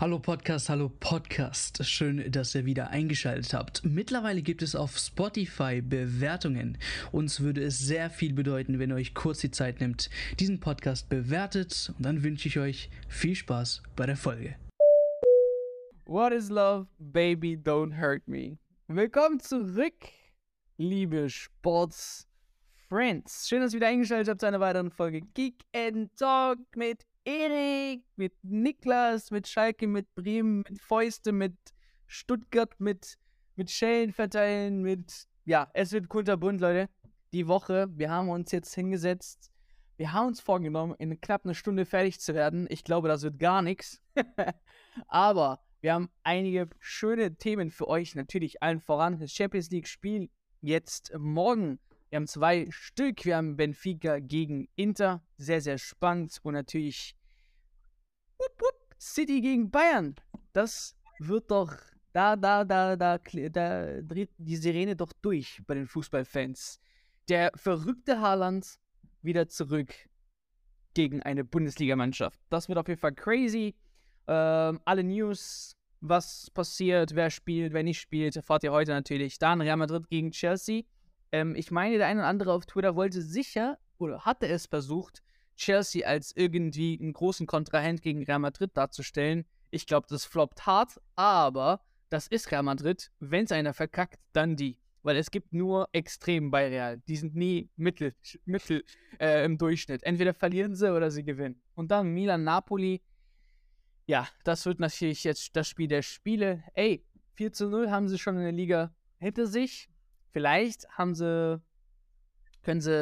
Hallo Podcast, hallo Podcast. Schön, dass ihr wieder eingeschaltet habt. Mittlerweile gibt es auf Spotify Bewertungen. Uns würde es sehr viel bedeuten, wenn ihr euch kurz die Zeit nehmt, diesen Podcast bewertet. Und dann wünsche ich euch viel Spaß bei der Folge. What is love? Baby, don't hurt me. Willkommen zurück, liebe Sports-Friends. Schön, dass ihr wieder eingeschaltet habt zu einer weiteren Folge Geek and Talk mit Erik, mit Niklas, mit Schalke, mit Bremen, mit Fäuste, mit Stuttgart, mit Schellen verteilen, mit... Ja, es wird kunterbunt, Leute. Die Woche, wir haben uns jetzt hingesetzt, wir haben uns vorgenommen, in knapp einer Stunde fertig zu werden. Ich glaube, das wird gar nichts. Aber wir haben einige schöne Themen für euch. Natürlich allen voran das Champions-League-Spiel jetzt morgen. Wir haben 2 Stück. Wir haben Benfica gegen Inter. Sehr, sehr spannend. Und natürlich City gegen Bayern. Das wird doch, da dreht die Sirene doch durch bei den Fußballfans. Der verrückte Haaland wieder zurück gegen eine Bundesliga-Mannschaft. Das wird auf jeden Fall crazy. Alle News, was passiert, wer spielt, wer nicht spielt, erfahrt ihr heute natürlich. Dann Real Madrid gegen Chelsea. Ich meine, der eine oder andere auf Twitter wollte sicher, oder hatte es versucht, Chelsea als irgendwie einen großen Kontrahent gegen Real Madrid darzustellen. Ich glaube, das floppt hart, aber das ist Real Madrid. Wenn es einer verkackt, dann die. Weil es gibt nur Extremen bei Real. Die sind nie Mittel im Durchschnitt. Entweder verlieren sie oder sie gewinnen. Und dann Milan, Napoli. Ja, das wird natürlich jetzt das Spiel der Spiele. Ey, 4-0 haben sie schon in der Liga hinter sich. Vielleicht können sie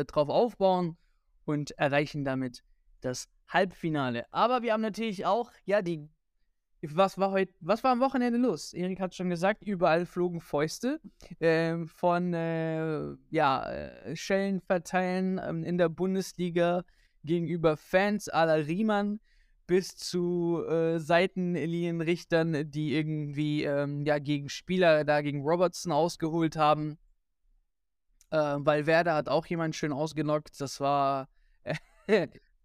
drauf aufbauen und erreichen damit das Halbfinale. Aber wir haben natürlich auch, ja, was war am Wochenende los? Erik hat schon gesagt, überall flogen Fäuste von Schellen verteilen in der Bundesliga gegenüber Fans à la Riemann bis zu Seitenlinienrichtern, die irgendwie gegen Spieler da gegen Robertson ausgeholt haben. Valverde hat auch jemanden schön ausgenockt. Das war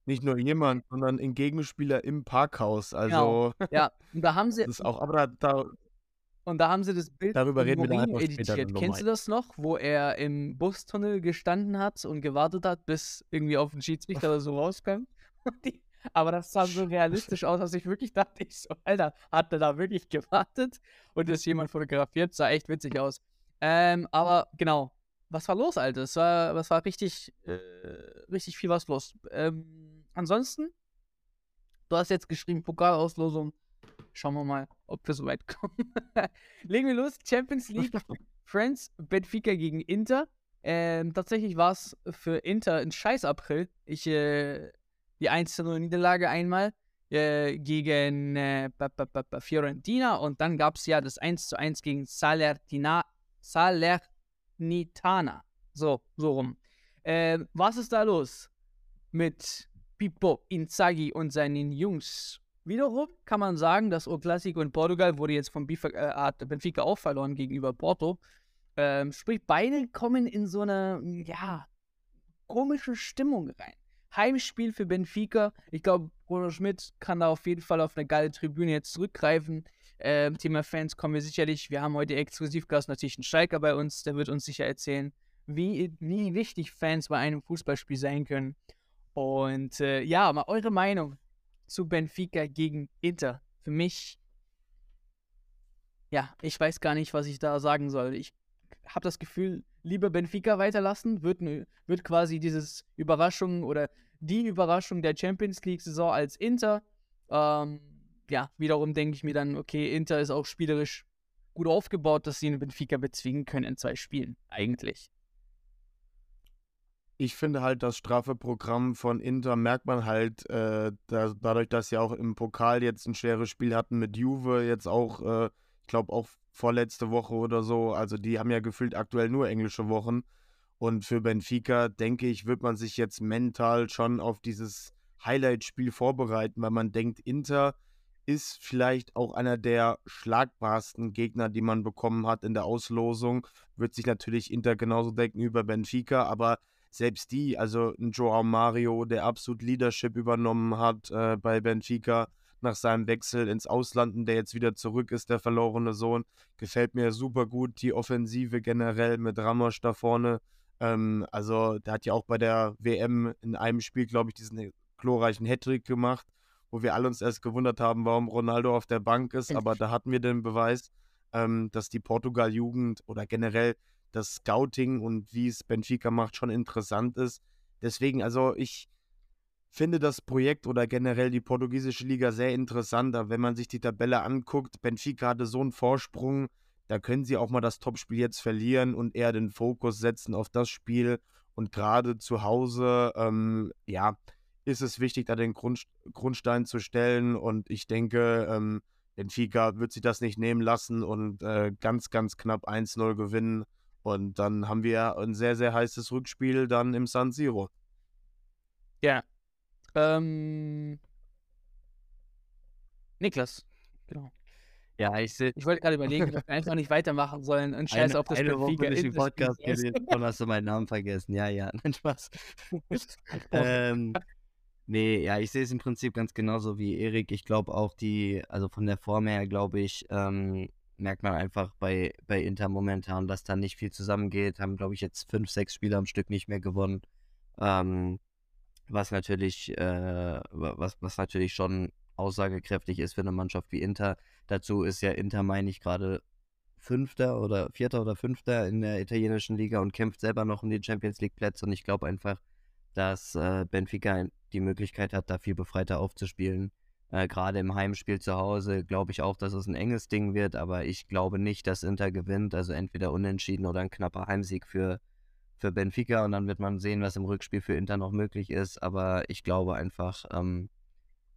nicht nur jemand, sondern ein Gegenspieler im Parkhaus. Also genau. Ja, und da haben sie das auch. Aber da haben sie das Bild darüber reden wir dann editiert. Kennst du das noch, wo er im Bustunnel gestanden hat und gewartet hat, bis irgendwie auf den Schiedsrichter oder so rauskam? Aber das sah so realistisch aus, dass ich wirklich dachte, Alter, hat er da wirklich gewartet? Und ist jemand fotografiert? Sah echt witzig aus. Aber genau. Was war los, Alter? Es war richtig viel was los. Ansonsten, du hast jetzt geschrieben, Pokalauslosung. Schauen wir mal, ob wir so weit kommen. Legen wir los. Champions League, Friends, Benfica gegen Inter. Tatsächlich war es für Inter ein Scheiß-April. Die 1-0 Niederlage einmal gegen Fiorentina und dann gab es ja das 1-1 gegen Salernitana. So rum. Was ist da los mit Pippo, Inzaghi und seinen Jungs? Wiederum kann man sagen, das O Clasico in Portugal wurde jetzt von Benfica auch verloren gegenüber Porto. Sprich, beide kommen in so eine komische Stimmung rein. Heimspiel für Benfica. Ich glaube, Bruno Schmidt kann da auf jeden Fall auf eine geile Tribüne jetzt zurückgreifen. Thema Fans kommen wir sicherlich. Wir haben heute Exklusivgast natürlich einen Schalker bei uns. Der wird uns sicher erzählen, wie wichtig Fans bei einem Fußballspiel sein können. Und mal eure Meinung zu Benfica gegen Inter. Für mich, ich weiß gar nicht, was ich da sagen soll. Ich habe das Gefühl, lieber Benfica weiterlassen, wird quasi dieses Überraschung oder die Überraschung der Champions-League-Saison als Inter. Wiederum denke ich mir dann, okay, Inter ist auch spielerisch gut aufgebaut, dass sie einen Benfica bezwingen können in 2 Spielen, eigentlich. Ich finde halt, das straffe Programm von Inter merkt man halt, dadurch, dass sie auch im Pokal jetzt ein schweres Spiel hatten mit Juve, jetzt auch, ich glaube auch vorletzte Woche oder so, also die haben ja gefühlt aktuell nur englische Wochen und für Benfica, denke ich, wird man sich jetzt mental schon auf dieses Highlight-Spiel vorbereiten, weil man denkt, Inter ist vielleicht auch einer der schlagbarsten Gegner, die man bekommen hat in der Auslosung, wird sich natürlich Inter genauso denken über Benfica, aber selbst die, also ein João Mario, der absolut Leadership übernommen hat bei Benfica, nach seinem Wechsel ins Ausland, der jetzt wieder zurück ist, der verlorene Sohn. Gefällt mir super gut, die Offensive generell mit Ramos da vorne. Also der hat ja auch bei der WM in einem Spiel, glaube ich, diesen glorreichen Hattrick gemacht, wo wir alle uns erst gewundert haben, warum Ronaldo auf der Bank ist. Aber da hatten wir den Beweis, dass die Portugal-Jugend oder generell das Scouting und wie es Benfica macht, schon interessant ist. Deswegen, also ich finde das Projekt oder generell die portugiesische Liga sehr interessant. Wenn man sich die Tabelle anguckt, Benfica hatte so einen Vorsprung, da können sie auch mal das Topspiel jetzt verlieren und eher den Fokus setzen auf das Spiel. Und gerade zu Hause, ist es wichtig, da den Grundstein zu stellen. Und ich denke, Benfica wird sich das nicht nehmen lassen und ganz, ganz knapp 1-0 gewinnen. Und dann haben wir ein sehr, sehr heißes Rückspiel dann im San Siro. Ja. Niklas. Genau. Ja, ich wollte gerade überlegen, ob wir einfach nicht weitermachen sollen und scheiß auf das Benfica in den Podcast gesehen. Dann hast du meinen Namen vergessen. Ja, nein, Spaß. Ich sehe es im Prinzip ganz genauso wie Erik. Ich glaube auch von der Form her, glaube ich, merkt man einfach bei Inter momentan, dass da nicht viel zusammengeht. Haben, glaube ich, jetzt 5, 6 Spiele am Stück nicht mehr gewonnen. Was natürlich schon aussagekräftig ist für eine Mannschaft wie Inter. Dazu ist ja Inter, meine ich, gerade Vierter oder Fünfter in der italienischen Liga und kämpft selber noch um die Champions-League-Plätze. Und ich glaube einfach, dass Benfica die Möglichkeit hat, da viel befreiter aufzuspielen. Gerade im Heimspiel zu Hause glaube ich auch, dass es ein enges Ding wird, aber ich glaube nicht, dass Inter gewinnt. Also entweder unentschieden oder ein knapper Heimsieg für Benfica, und dann wird man sehen, was im Rückspiel für Inter noch möglich ist. Aber ich glaube einfach,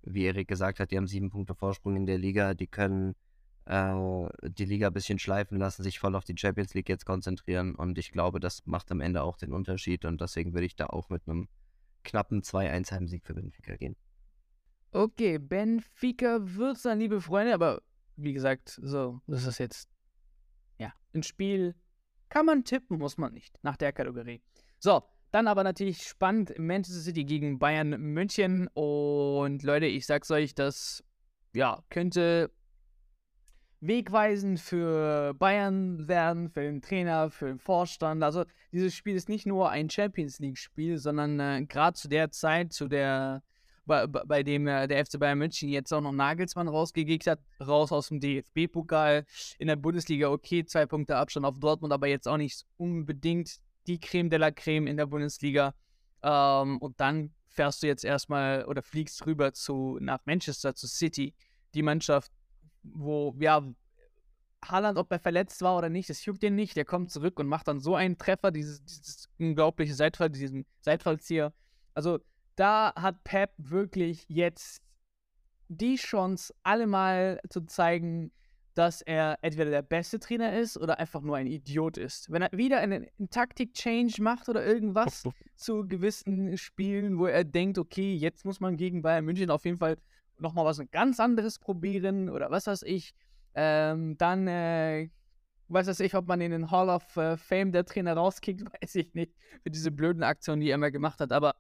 wie Erik gesagt hat, die haben 7 Punkte Vorsprung in der Liga, die können die Liga ein bisschen schleifen lassen, sich voll auf die Champions League jetzt konzentrieren, und ich glaube, das macht am Ende auch den Unterschied, und deswegen würde ich da auch mit einem knappen 2-1 Heimsieg für Benfica gehen. Okay, Benfica wird's dann, liebe Freunde, aber wie gesagt, so, das ist jetzt ein Spiel, kann man tippen, muss man nicht, nach der Kategorie. So, dann aber natürlich spannend, Manchester City gegen Bayern München, und Leute, ich sag's euch, das könnte wegweisend für Bayern werden, für den Trainer, für den Vorstand. Also dieses Spiel ist nicht nur ein Champions-League-Spiel, sondern gerade zu der Zeit, bei dem der FC Bayern München jetzt auch noch Nagelsmann rausgekickt hat, raus aus dem DFB-Pokal, in der Bundesliga, okay, 2 Punkte Abstand auf Dortmund, aber jetzt auch nicht unbedingt die Creme de la Creme in der Bundesliga. Und dann fährst du jetzt erstmal oder fliegst rüber nach Manchester, zu City, die Mannschaft, wo, Haaland, ob er verletzt war oder nicht, das juckt ihn nicht, der kommt zurück und macht dann so einen Treffer, dieses unglaubliche Seitfallzieher. Also da hat Pep wirklich jetzt die Chance, allemal zu zeigen, dass er entweder der beste Trainer ist oder einfach nur ein Idiot ist. Wenn er wieder einen Taktik-Change macht oder irgendwas zu gewissen Spielen, wo er denkt, okay, jetzt muss man gegen Bayern München auf jeden Fall nochmal was ganz anderes probieren oder was weiß ich, was weiß ich, ob man in den Hall of Fame der Trainer rauskickt, weiß ich nicht, für diese blöden Aktionen, die er mal gemacht hat, aber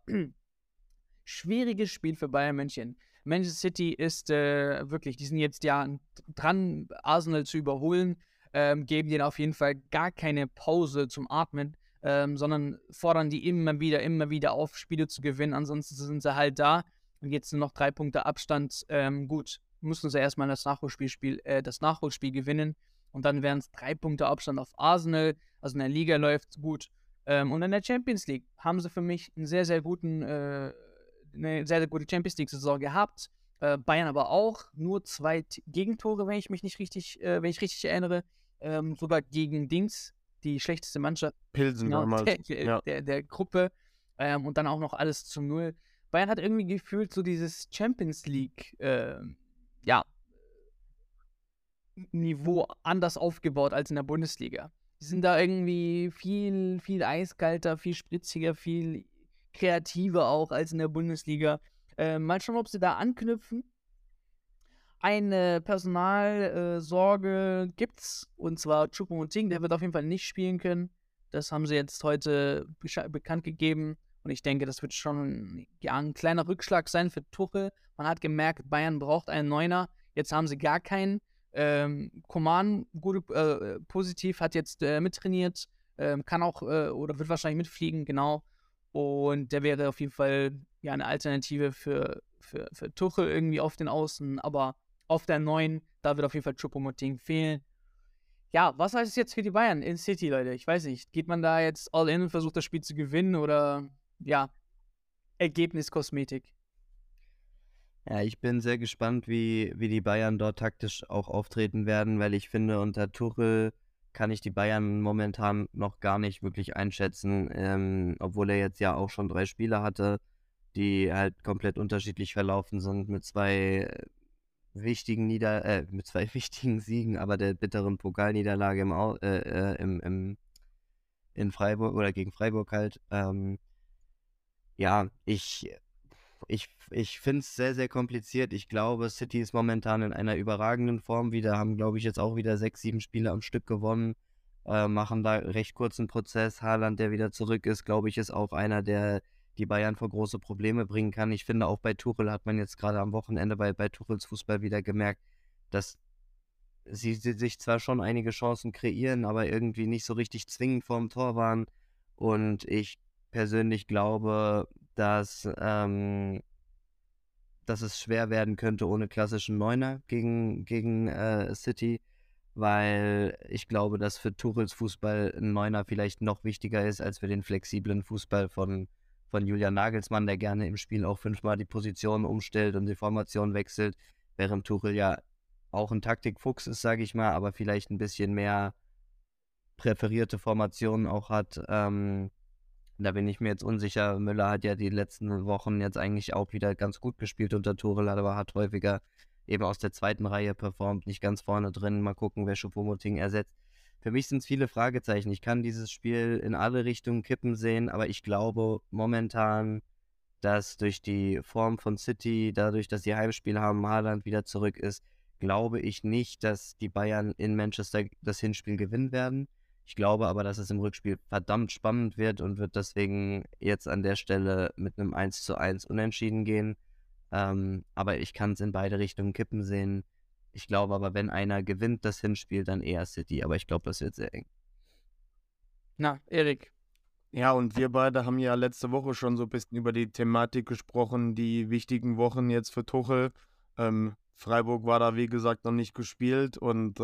schwieriges Spiel für Bayern München. Manchester City ist wirklich, die sind jetzt dran, Arsenal zu überholen, geben denen auf jeden Fall gar keine Pause zum Atmen, sondern fordern die immer wieder auf, Spiele zu gewinnen, ansonsten sind sie halt da und jetzt nur noch 3 Punkte Abstand. Gut, müssen sie erstmal das Nachholspiel gewinnen, und dann wären es 3 Punkte Abstand auf Arsenal, also in der Liga läuft es gut. Und in der Champions League haben sie für mich eine sehr, sehr gute Champions-League-Saison gehabt. Bayern aber auch. Nur 2 Gegentore, wenn ich richtig erinnere. Sogar gegen Dings, die schlechteste Mannschaft. Pilsen damals. Der Gruppe. Und dann auch noch alles zu 0. Bayern hat irgendwie gefühlt so dieses Champions-League Niveau anders aufgebaut als in der Bundesliga. Die sind da irgendwie viel, viel eiskalter, viel spritziger, viel kreativer auch als in der Bundesliga. Mal schauen, ob sie da anknüpfen. Eine Personalsorge gibt's, und zwar Choupo-Moting, der wird auf jeden Fall nicht spielen können. Das haben sie jetzt heute bekannt gegeben. Und ich denke, das wird schon ja, ein kleiner Rückschlag sein für Tuchel. Man hat gemerkt, Bayern braucht einen Neuner. Jetzt haben sie gar keinen. Coman, gut, positiv, hat jetzt mittrainiert. Kann auch oder wird wahrscheinlich mitfliegen, genau. Und der wäre auf jeden Fall ja eine Alternative für Tuchel irgendwie auf den Außen. Aber auf der 9, da wird auf jeden Fall Choupo-Moting fehlen. Ja, was heißt es jetzt für die Bayern in City, Leute? Ich weiß nicht. Geht man da jetzt all in und versucht, das Spiel zu gewinnen oder, ja, Ergebniskosmetik? Ja, ich bin sehr gespannt, wie die Bayern dort taktisch auch auftreten werden, weil ich finde, unter Tuchel kann ich die Bayern momentan noch gar nicht wirklich einschätzen, obwohl er jetzt ja auch schon 3 Spiele hatte, die halt komplett unterschiedlich verlaufen sind mit 2 wichtigen Siegen, aber der bitteren Pokalniederlage in Freiburg oder gegen Freiburg halt. Ja, ich finde es sehr, sehr kompliziert. Ich glaube, City ist momentan in einer überragenden Form wieder, haben, glaube ich, jetzt auch wieder 6, 7 Spiele am Stück gewonnen, machen da recht kurzen Prozess. Haaland, der wieder zurück ist, glaube ich, ist auch einer, der die Bayern vor große Probleme bringen kann. Ich finde, auch bei Tuchel hat man jetzt gerade am Wochenende bei Tuchels Fußball wieder gemerkt, dass sie sich zwar schon einige Chancen kreieren, aber irgendwie nicht so richtig zwingend vorm Tor waren. Und ich persönlich glaube, dass es schwer werden könnte ohne klassischen Neuner gegen City, weil ich glaube, dass für Tuchels Fußball ein Neuner vielleicht noch wichtiger ist als für den flexiblen Fußball von Julian Nagelsmann, der gerne im Spiel auch 5-mal die Position umstellt und die Formation wechselt, während Tuchel ja auch ein Taktikfuchs ist, sage ich mal, aber vielleicht ein bisschen mehr präferierte Formationen auch hat. Da bin ich mir jetzt unsicher. Müller hat ja die letzten Wochen jetzt eigentlich auch wieder ganz gut gespielt unter Tuchel, aber hat häufiger eben aus der zweiten Reihe performt, nicht ganz vorne drin. Mal gucken, wer Choupo-Moting ersetzt. Für mich sind es viele Fragezeichen. Ich kann dieses Spiel in alle Richtungen kippen sehen, aber ich glaube momentan, dass durch die Form von City, dadurch, dass sie Heimspiel haben, Haaland wieder zurück ist, glaube ich nicht, dass die Bayern in Manchester das Hinspiel gewinnen werden. Ich glaube aber, dass es im Rückspiel verdammt spannend wird und wird deswegen jetzt an der Stelle mit einem 1:1 unentschieden gehen. Aber ich kann es in beide Richtungen kippen sehen. Ich glaube aber, wenn einer gewinnt das Hinspiel, dann eher City. Aber ich glaube, das wird sehr eng. Na, Erik. Ja, und wir beide haben ja letzte Woche schon so ein bisschen über die Thematik gesprochen, die wichtigen Wochen jetzt für Tuchel. Freiburg war da, wie gesagt, noch nicht gespielt. Und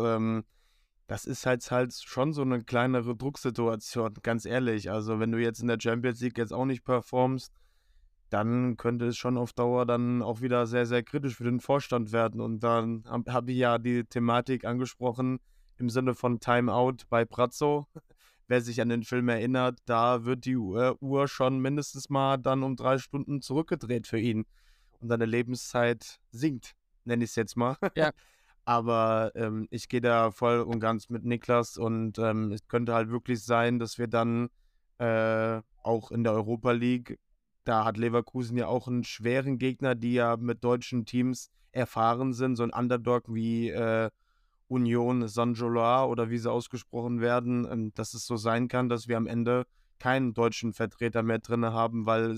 das ist halt schon so eine kleinere Drucksituation, ganz ehrlich. Also wenn du jetzt in der Champions League jetzt auch nicht performst, dann könnte es schon auf Dauer dann auch wieder sehr, sehr kritisch für den Vorstand werden. Und dann habe ich ja die Thematik angesprochen im Sinne von Timeout bei Brazzo. Wer sich an den Film erinnert, da wird die Uhr schon mindestens mal dann um 3 Stunden zurückgedreht für ihn. Und seine Lebenszeit sinkt, nenne ich es jetzt mal. Ja. Aber ich gehe da voll und ganz mit Niklas und es könnte halt wirklich sein, dass wir dann auch in der Europa League, da hat Leverkusen ja auch einen schweren Gegner, die ja mit deutschen Teams erfahren sind. So ein Underdog wie Union Saint-Gilloise oder wie sie ausgesprochen werden. Dass es so sein kann, dass wir am Ende keinen deutschen Vertreter mehr drin haben, weil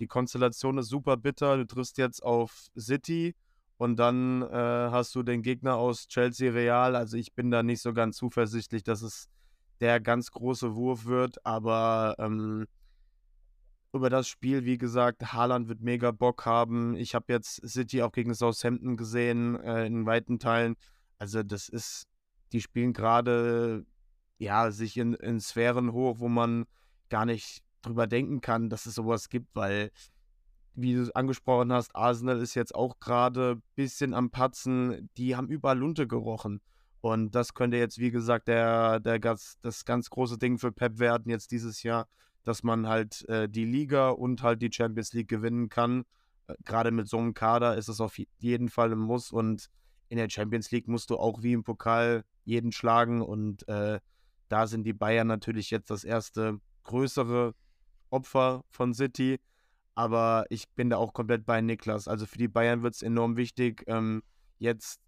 die Konstellation ist super bitter. Du triffst jetzt auf City und dann hast du den Gegner aus Chelsea, Real. Also ich bin da nicht so ganz zuversichtlich, dass es der ganz große Wurf wird, aber über das Spiel, wie gesagt, Haaland wird mega Bock haben. Ich habe jetzt City auch gegen Southampton gesehen, in weiten Teilen. Also das ist, die spielen gerade, ja, sich in Sphären hoch, wo man gar nicht drüber denken kann, dass es sowas gibt, weil, wie du angesprochen hast, Arsenal ist jetzt auch gerade ein bisschen am Patzen. Die haben überall Lunte gerochen. Und das könnte jetzt, wie gesagt, das ganz große Ding für Pep werden jetzt dieses Jahr, dass man halt die Liga und halt die Champions League gewinnen kann. Gerade mit so einem Kader ist es auf jeden Fall ein Muss. Und in der Champions League musst du auch wie im Pokal jeden schlagen. Und da sind die Bayern natürlich jetzt das erste größere Opfer von City. Aber ich bin da auch komplett bei Niklas. Also für die Bayern wird es enorm wichtig, jetzt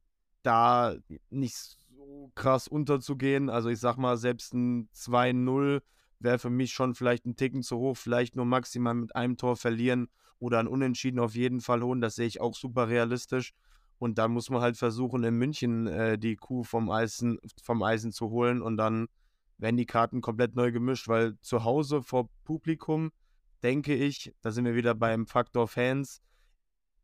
da nicht so krass unterzugehen. Also ich sag mal, selbst ein 2-0 wäre für mich schon vielleicht ein Ticken zu hoch, vielleicht nur maximal mit einem Tor verlieren oder ein Unentschieden auf jeden Fall holen, das sehe ich auch super realistisch. Und dann muss man halt versuchen, in München die Kuh vom Eisen zu holen, und dann werden die Karten komplett neu gemischt, weil zu Hause vor Publikum, denke ich, da sind wir wieder beim Faktor Fans,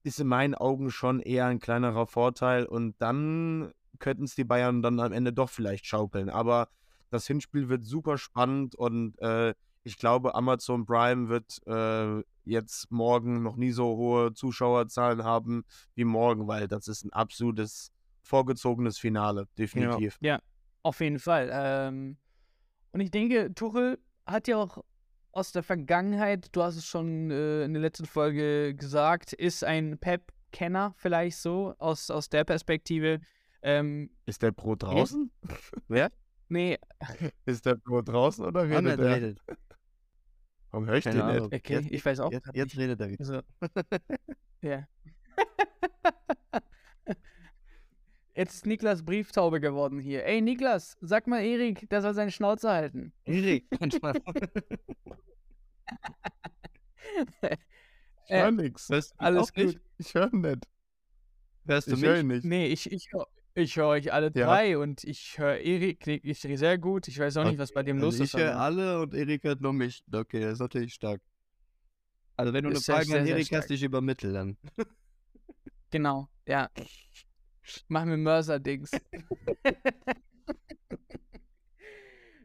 ist in meinen Augen schon eher ein kleinerer Vorteil, und dann könnten es die Bayern dann am Ende doch vielleicht schaukeln. Aber das Hinspiel wird super spannend, und ich glaube, Amazon Prime wird jetzt morgen noch nie so hohe Zuschauerzahlen haben wie morgen, weil das ist ein absolutes vorgezogenes Finale, definitiv. Ja, auf jeden Fall. Und ich denke, Tuchel hat ja auch aus der Vergangenheit, du hast es schon in der letzten Folge gesagt, ist ein Pep-Kenner vielleicht so, aus der Perspektive. Ist der Pro draußen? Wer? Nee. Ist der Pro draußen oder redet er? Redet. Warum höre ich den nicht? Okay, ich weiß auch. Jetzt redet er wieder. Also. Ja. Jetzt ist Niklas Brieftaube geworden hier. Ey, Niklas, sag mal Erik, der soll seine Schnauze halten. Erik, kannst mal. Ich höre nichts. Alles gut. Nicht. Ich höre nicht. Hörst du mich? Ich höre nicht. Nee, ich höre euch alle drei, und ich höre Erik sehr gut. Ich weiß auch nicht, was bei dem los ist. Ich höre alle und Erik hört nur mich. Okay, das ist natürlich stark. Also wenn du eine Frage an Erik hast, dich übermitteln dann. Genau, ja. Mach mir Mörser-Dings.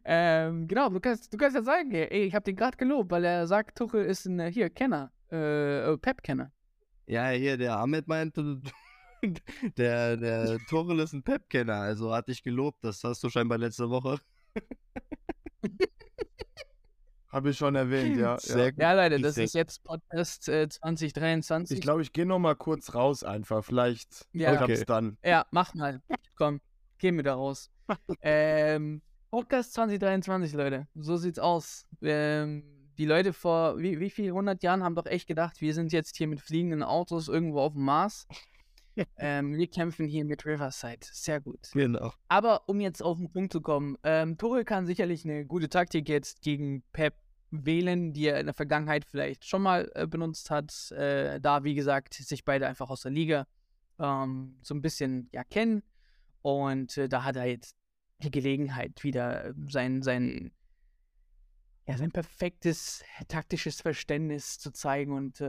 Genau, du kannst ja sagen, ey, ich habe den gerade gelobt, weil er sagt, Tuchel ist ein Kenner, Pep-Kenner. Ja, hier, der Ahmed meinte, der Tuchel ist ein Pep-Kenner, also hat dich gelobt, das hast du scheinbar letzte Woche. Habe ich schon erwähnt, ja. Sehr gut. Ja, Leute, das ist jetzt Podcast 2023. Ich glaube, ich gehe nochmal kurz raus einfach. Vielleicht klappt's dann. Ja, mach mal. Komm, gehen wir da raus. Podcast 2023, Leute. So sieht's aus. Die Leute vor wie viel 100 Jahren haben doch echt gedacht, wir sind jetzt hier mit fliegenden Autos irgendwo auf dem Mars. Wir kämpfen hier mit Riverside. Sehr gut. Genau. Aber um jetzt auf den Punkt zu kommen, Tuchel kann sicherlich eine gute Taktik jetzt gegen Pep wählen, die er in der Vergangenheit vielleicht schon mal benutzt hat, da, wie gesagt, sich beide einfach aus der Liga so ein bisschen kennen, und da hat er jetzt die Gelegenheit, wieder sein perfektes taktisches Verständnis zu zeigen und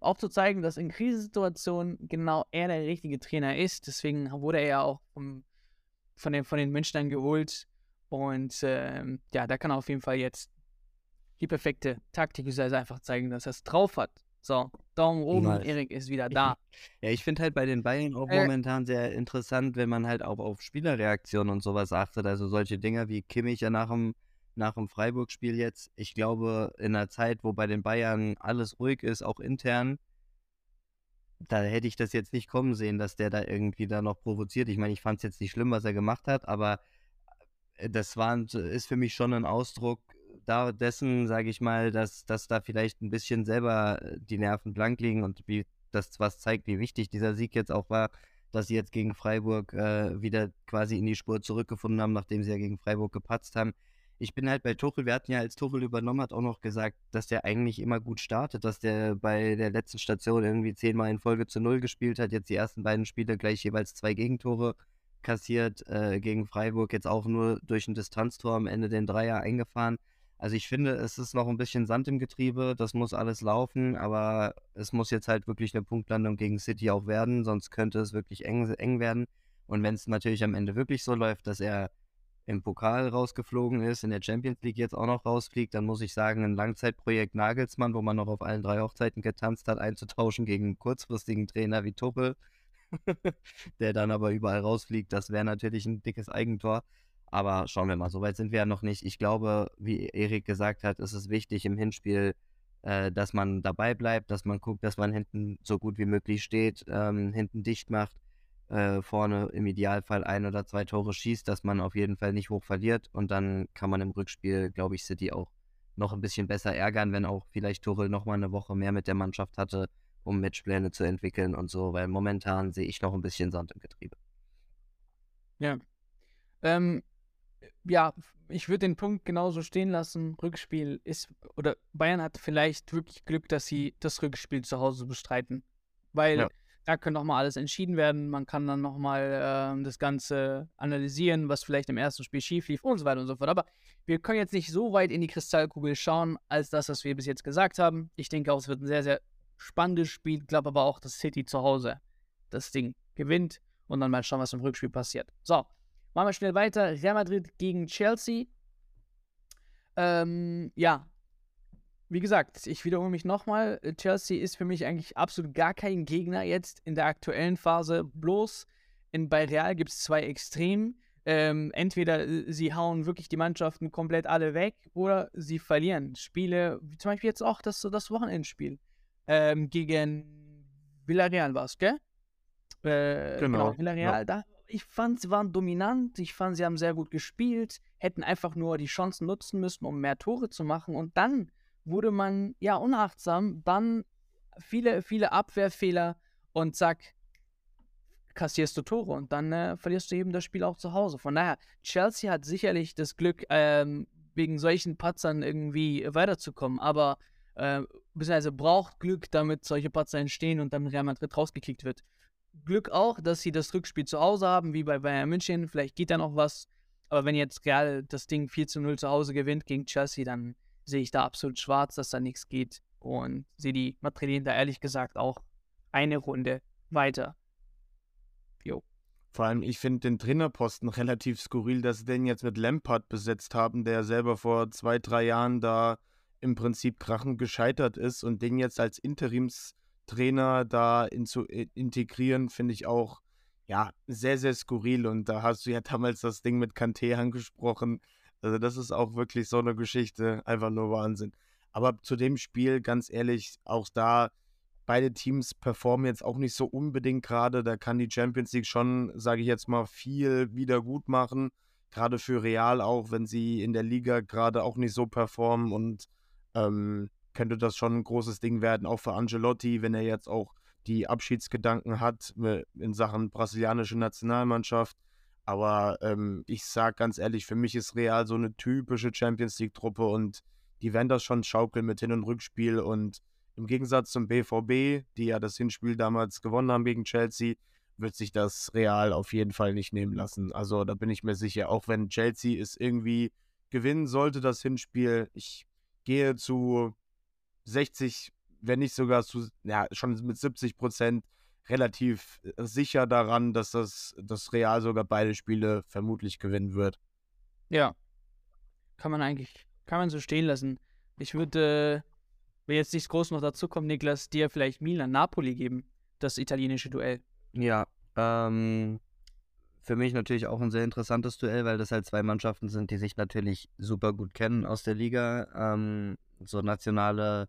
auch zu zeigen, dass in Krisensituationen genau er der richtige Trainer ist. Deswegen wurde er ja auch von den Münchnern geholt, und da kann er auf jeden Fall jetzt die perfekte Taktik, also einfach zeigen, dass er es drauf hat. So, Daumen oben, Erik ist wieder da. Ja, ich finde halt bei den Bayern auch momentan sehr interessant, wenn man halt auch auf Spielerreaktionen und sowas achtet. Also solche Dinger wie Kimmich ja nach dem Freiburg-Spiel jetzt. Ich glaube, in einer Zeit, wo bei den Bayern alles ruhig ist, auch intern, da hätte ich das jetzt nicht kommen sehen, dass der da irgendwie da noch provoziert. Ich meine, ich fand es jetzt nicht schlimm, was er gemacht hat, aber das ist für mich schon ein Ausdruck dessen, sage ich mal, dass da vielleicht ein bisschen selber die Nerven blank liegen, und wie das was zeigt, wie wichtig dieser Sieg jetzt auch war, dass sie jetzt gegen Freiburg wieder quasi in die Spur zurückgefunden haben, nachdem sie ja gegen Freiburg gepatzt haben. Ich bin halt bei Tuchel, wir hatten ja, als Tuchel übernommen hat, auch noch gesagt, dass der eigentlich immer gut startet, dass der bei der letzten Station irgendwie 10-mal in Folge zu 0 gespielt hat, jetzt die ersten beiden Spiele gleich jeweils 2 Gegentore kassiert, gegen Freiburg jetzt auch nur durch ein Distanztor am Ende den Dreier eingefahren. Also ich finde, es ist noch ein bisschen Sand im Getriebe, das muss alles laufen, aber es muss jetzt halt wirklich eine Punktlandung gegen City auch werden, sonst könnte es wirklich eng werden. Und wenn es natürlich am Ende wirklich so läuft, dass er im Pokal rausgeflogen ist, in der Champions League jetzt auch noch rausfliegt, dann muss ich sagen, ein Langzeitprojekt Nagelsmann, wo man noch auf allen 3 Hochzeiten getanzt hat, einzutauschen gegen einen kurzfristigen Trainer wie Tuchel, der dann aber überall rausfliegt, das wäre natürlich ein dickes Eigentor. Aber schauen wir mal, soweit sind wir ja noch nicht. Ich glaube, wie Erik gesagt hat, ist es wichtig im Hinspiel, dass man dabei bleibt, dass man guckt, dass man hinten so gut wie möglich steht, hinten dicht macht, vorne im Idealfall 1 oder 2 Tore schießt, dass man auf jeden Fall nicht hoch verliert, und dann kann man im Rückspiel, glaube ich, City auch noch ein bisschen besser ärgern, wenn auch vielleicht Tuchel nochmal eine Woche mehr mit der Mannschaft hatte, um Matchpläne zu entwickeln und so, weil momentan sehe ich noch ein bisschen Sand im Getriebe. Ja. ja, ich würde den Punkt genauso stehen lassen. Rückspiel ist, oder Bayern hat vielleicht wirklich Glück, dass sie das Rückspiel zu Hause bestreiten. Weil da kann nochmal alles entschieden werden. Man kann dann nochmal das Ganze analysieren, was vielleicht im ersten Spiel schief lief und so weiter und so fort. Aber wir können jetzt nicht so weit in die Kristallkugel schauen, als das, was wir bis jetzt gesagt haben. Ich denke auch, es wird ein sehr, sehr spannendes Spiel. Ich glaube aber auch, dass City zu Hause das Ding gewinnt. Und dann mal schauen, was im Rückspiel passiert. So, machen wir schnell weiter. Real Madrid gegen Chelsea. Ja, wie gesagt, ich wiederhole mich nochmal. Chelsea ist für mich eigentlich absolut gar kein Gegner jetzt in der aktuellen Phase. Bloß bei Real gibt es zwei Extremen. Entweder sie hauen wirklich die Mannschaften komplett alle weg oder sie verlieren Spiele, wie zum Beispiel jetzt auch das Wochenendspiel gegen Villarreal war es, gell? Genau, Villarreal, da. Ich fand, sie waren dominant, ich fand, sie haben sehr gut gespielt, hätten einfach nur die Chancen nutzen müssen, um mehr Tore zu machen, und dann wurde man, ja, unachtsam, dann viele, viele Abwehrfehler und zack, kassierst du Tore und dann verlierst du eben das Spiel auch zu Hause. Von daher, Chelsea hat sicherlich das Glück, wegen solchen Patzern irgendwie weiterzukommen, aber beziehungsweise braucht Glück, damit solche Patzer entstehen und dann Real Madrid rausgekickt wird. Glück auch, dass sie das Rückspiel zu Hause haben, wie bei Bayern München, vielleicht geht da noch was, aber wenn jetzt Real das Ding 4-0 zu Hause gewinnt gegen Chelsea, dann sehe ich da absolut schwarz, dass da nichts geht, und sehe die Madridien da ehrlich gesagt auch eine Runde weiter. Jo. Vor allem, ich finde den Trainerposten relativ skurril, dass sie den jetzt mit Lampard besetzt haben, der selber vor 2-3 Jahren da im Prinzip krachend gescheitert ist, und den jetzt als Interimstrainer da integrieren, finde ich auch, ja, sehr, sehr skurril. Und da hast du ja damals das Ding mit Kanté angesprochen. Also das ist auch wirklich so eine Geschichte, einfach nur Wahnsinn. Aber zu dem Spiel, ganz ehrlich, auch da, beide Teams performen jetzt auch nicht so unbedingt gerade. Da kann die Champions League schon, sage ich jetzt mal, viel wieder gut machen. Gerade für Real auch, wenn sie in der Liga gerade auch nicht so performen, und könnte das schon ein großes Ding werden, auch für Ancelotti, wenn er jetzt auch die Abschiedsgedanken hat in Sachen brasilianische Nationalmannschaft. Aber ich sage ganz ehrlich, für mich ist Real so eine typische Champions-League-Truppe, und die werden das schon schaukeln mit Hin- und Rückspiel. Und im Gegensatz zum BVB, die ja das Hinspiel damals gewonnen haben gegen Chelsea, wird sich das Real auf jeden Fall nicht nehmen lassen. Also da bin ich mir sicher, auch wenn Chelsea es irgendwie gewinnen sollte, das Hinspiel. Ich gehe zu 60, wenn nicht sogar zu, ja, schon mit 70% relativ sicher daran, dass das Real sogar beide Spiele vermutlich gewinnen wird. Ja, kann man so stehen lassen. Ich würde, wenn jetzt nichts Großes noch dazu kommt, Niklas, dir vielleicht Milan, Napoli geben, das italienische Duell. Ja, für mich natürlich auch ein sehr interessantes Duell, weil das halt zwei Mannschaften sind, die sich natürlich super gut kennen aus der Liga. So national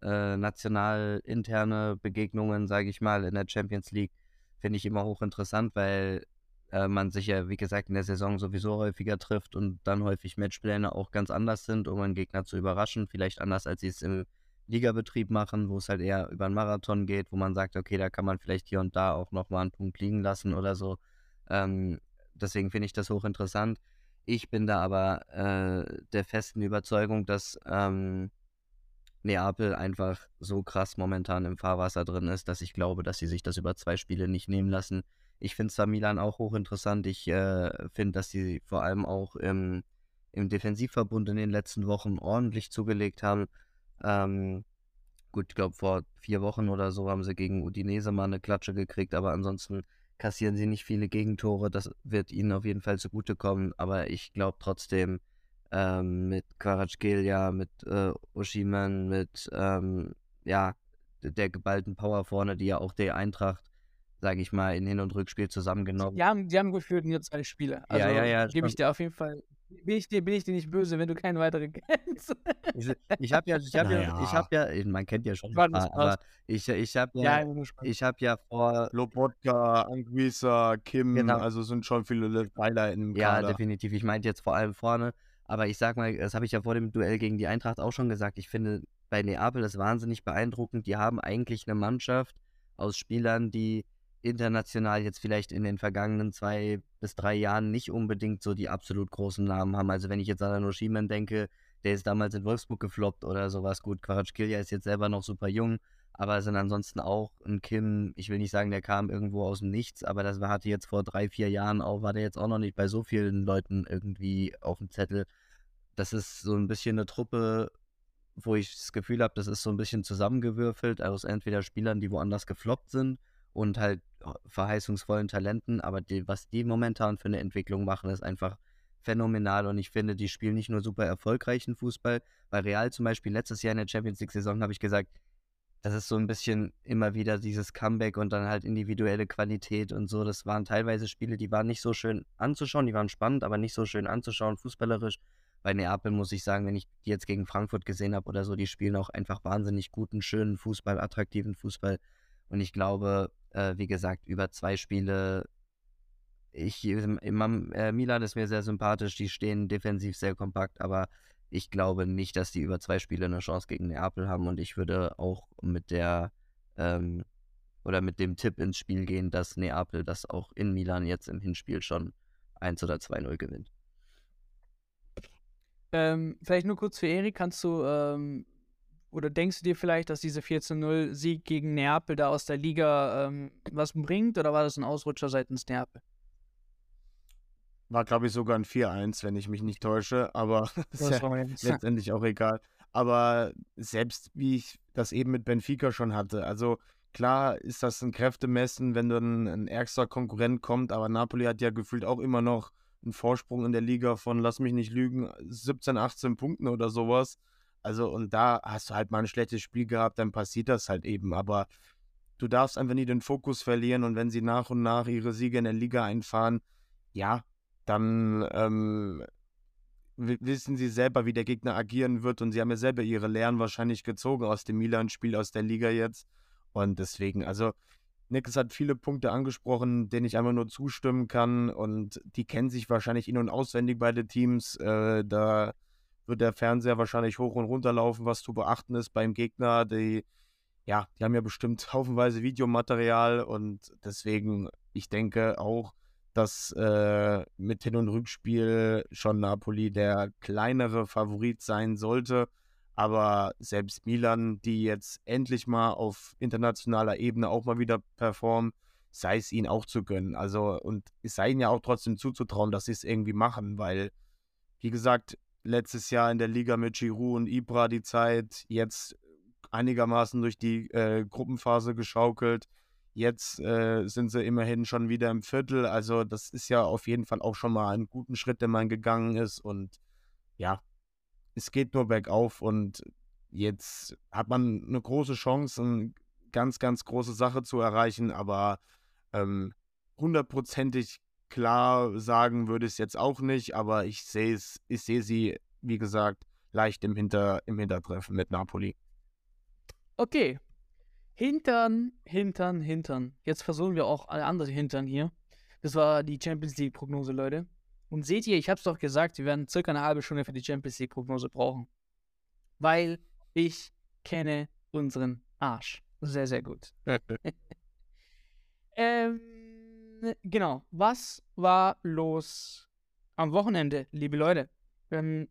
interne Begegnungen, sage ich mal, in der Champions League finde ich immer hochinteressant, weil man sich ja, wie gesagt, in der Saison sowieso häufiger trifft und dann häufig Matchpläne auch ganz anders sind, um einen Gegner zu überraschen. Vielleicht anders, als sie es im Ligabetrieb machen, wo es halt eher über einen Marathon geht, wo man sagt, okay, da kann man vielleicht hier und da auch nochmal einen Punkt liegen lassen oder so. Deswegen finde ich das hochinteressant. Ich bin da aber der festen Überzeugung, dass Neapel einfach so krass momentan im Fahrwasser drin ist, dass ich glaube, dass sie sich das über zwei Spiele nicht nehmen lassen. Ich finde zwar Milan auch hochinteressant. Ich finde, dass sie vor allem auch im Defensivverbund in den letzten Wochen ordentlich zugelegt haben. Gut, ich glaube, vor 4 Wochen oder so haben sie gegen Udinese mal eine Klatsche gekriegt, aber ansonsten kassieren sie nicht viele Gegentore. Das wird ihnen auf jeden Fall zugutekommen, aber ich glaube trotzdem, mit Kvaratskhelia, mit Oshiman, mit der geballten Power vorne, die ja auch der Eintracht, sage ich mal, in Hin- und Rückspiel zusammengenommen. Die haben gut geführt in jetzt alle Spiele. Also ja, gebe ich dir auf jeden Fall. Bin ich dir nicht böse, wenn du keinen weiteren kennst. Man kennt ja schon ein paar, aber ich habe ja vor Lobotka, Anguissa, Kim, genau. Also sind schon viele Pfeiler im Kader. Ja, definitiv. Ich meinte jetzt vor allem vorne, aber ich sag mal, das habe ich ja vor dem Duell gegen die Eintracht auch schon gesagt, ich finde bei Neapel das wahnsinnig beeindruckend. Die haben eigentlich eine Mannschaft aus Spielern, die international jetzt vielleicht in den vergangenen 2 bis 3 Jahren nicht unbedingt so die absolut großen Namen haben. Also wenn ich jetzt an Oshiman denke, der ist damals in Wolfsburg gefloppt oder sowas. Gut, Kvaratskhelia ist jetzt selber noch super jung, aber sind ansonsten auch ein Kim, ich will nicht sagen, der kam irgendwo aus dem Nichts, aber das hatte jetzt vor 3, 4 Jahren auch, war der jetzt auch noch nicht bei so vielen Leuten irgendwie auf dem Zettel. Das ist so ein bisschen eine Truppe, wo ich das Gefühl habe, das ist so ein bisschen zusammengewürfelt aus entweder Spielern, die woanders gefloppt sind und halt verheißungsvollen Talenten, aber was die momentan für eine Entwicklung machen, ist einfach phänomenal und ich finde, die spielen nicht nur super erfolgreichen Fußball. Bei Real zum Beispiel letztes Jahr in der Champions-League-Saison habe ich gesagt, das ist so ein bisschen immer wieder dieses Comeback und dann halt individuelle Qualität und so. Das waren teilweise Spiele, die waren nicht so schön anzuschauen, die waren spannend, aber nicht so schön anzuschauen, fußballerisch. Bei Neapel muss ich sagen, wenn ich die jetzt gegen Frankfurt gesehen habe oder so, die spielen auch einfach wahnsinnig guten, schönen Fußball, attraktiven Fußball. Und ich glaube, wie gesagt, über 2 Spiele, Milan ist mir sehr sympathisch, die stehen defensiv sehr kompakt, aber ich glaube nicht, dass die über 2 Spiele eine Chance gegen Neapel haben und ich würde auch mit der mit dem Tipp ins Spiel gehen, dass Neapel das auch in Milan jetzt im Hinspiel schon 1 oder 2-0 gewinnt. Vielleicht nur kurz für Erik, kannst du oder denkst du dir vielleicht, dass diese 4-0-Sieg gegen Neapel da aus der Liga was bringt oder war das ein Ausrutscher seitens Neapel? War, glaube ich, sogar ein 4-1, wenn ich mich nicht täusche, aber ist ja letztendlich auch egal. Aber selbst wie ich das eben mit Benfica schon hatte, also klar ist das ein Kräftemessen, wenn dann ein ärgster Konkurrent kommt, aber Napoli hat ja gefühlt auch immer noch einen Vorsprung in der Liga von, lass mich nicht lügen, 17, 18 Punkten oder sowas. Also und da hast du halt mal ein schlechtes Spiel gehabt, dann passiert das halt eben, aber du darfst einfach nie den Fokus verlieren und wenn sie nach und nach ihre Siege in der Liga einfahren, ja, dann wissen sie selber, wie der Gegner agieren wird und sie haben ja selber ihre Lehren wahrscheinlich gezogen aus dem Milan-Spiel, aus der Liga jetzt und deswegen, also Niklas hat viele Punkte angesprochen, denen ich einfach nur zustimmen kann und die kennen sich wahrscheinlich in- und auswendig, beide Teams, da wird der Fernseher wahrscheinlich hoch und runter laufen, was zu beachten ist beim Gegner, die haben ja bestimmt haufenweise Videomaterial und deswegen, ich denke auch, dass mit Hin- und Rückspiel schon Napoli der kleinere Favorit sein sollte. Aber selbst Milan, die jetzt endlich mal auf internationaler Ebene auch mal wieder performen, sei es ihnen auch zu gönnen. Also, und es sei ihnen ja auch trotzdem zuzutrauen, dass sie es irgendwie machen, weil, wie gesagt, letztes Jahr in der Liga mit Giroud und Ibra die Zeit, jetzt einigermaßen durch die Gruppenphase geschaukelt. Jetzt sind sie immerhin schon wieder im Viertel, also das ist ja auf jeden Fall auch schon mal einen guten Schritt, den man gegangen ist und ja, es geht nur bergauf und jetzt hat man eine große Chance, eine ganz, ganz große Sache zu erreichen, aber hundertprozentig klar sagen würde ich es jetzt auch nicht, aber ich sehe sie, wie gesagt, leicht im Hintertreffen mit Napoli. Okay. Hintern. Jetzt versuchen wir auch alle anderen Hintern hier. Das war die Champions-League-Prognose, Leute. Und seht ihr, ich hab's doch gesagt, wir werden circa eine halbe Stunde für die Champions-League-Prognose brauchen. Weil ich kenne unseren Arsch. Sehr, sehr gut. Genau, was war los am Wochenende, liebe Leute?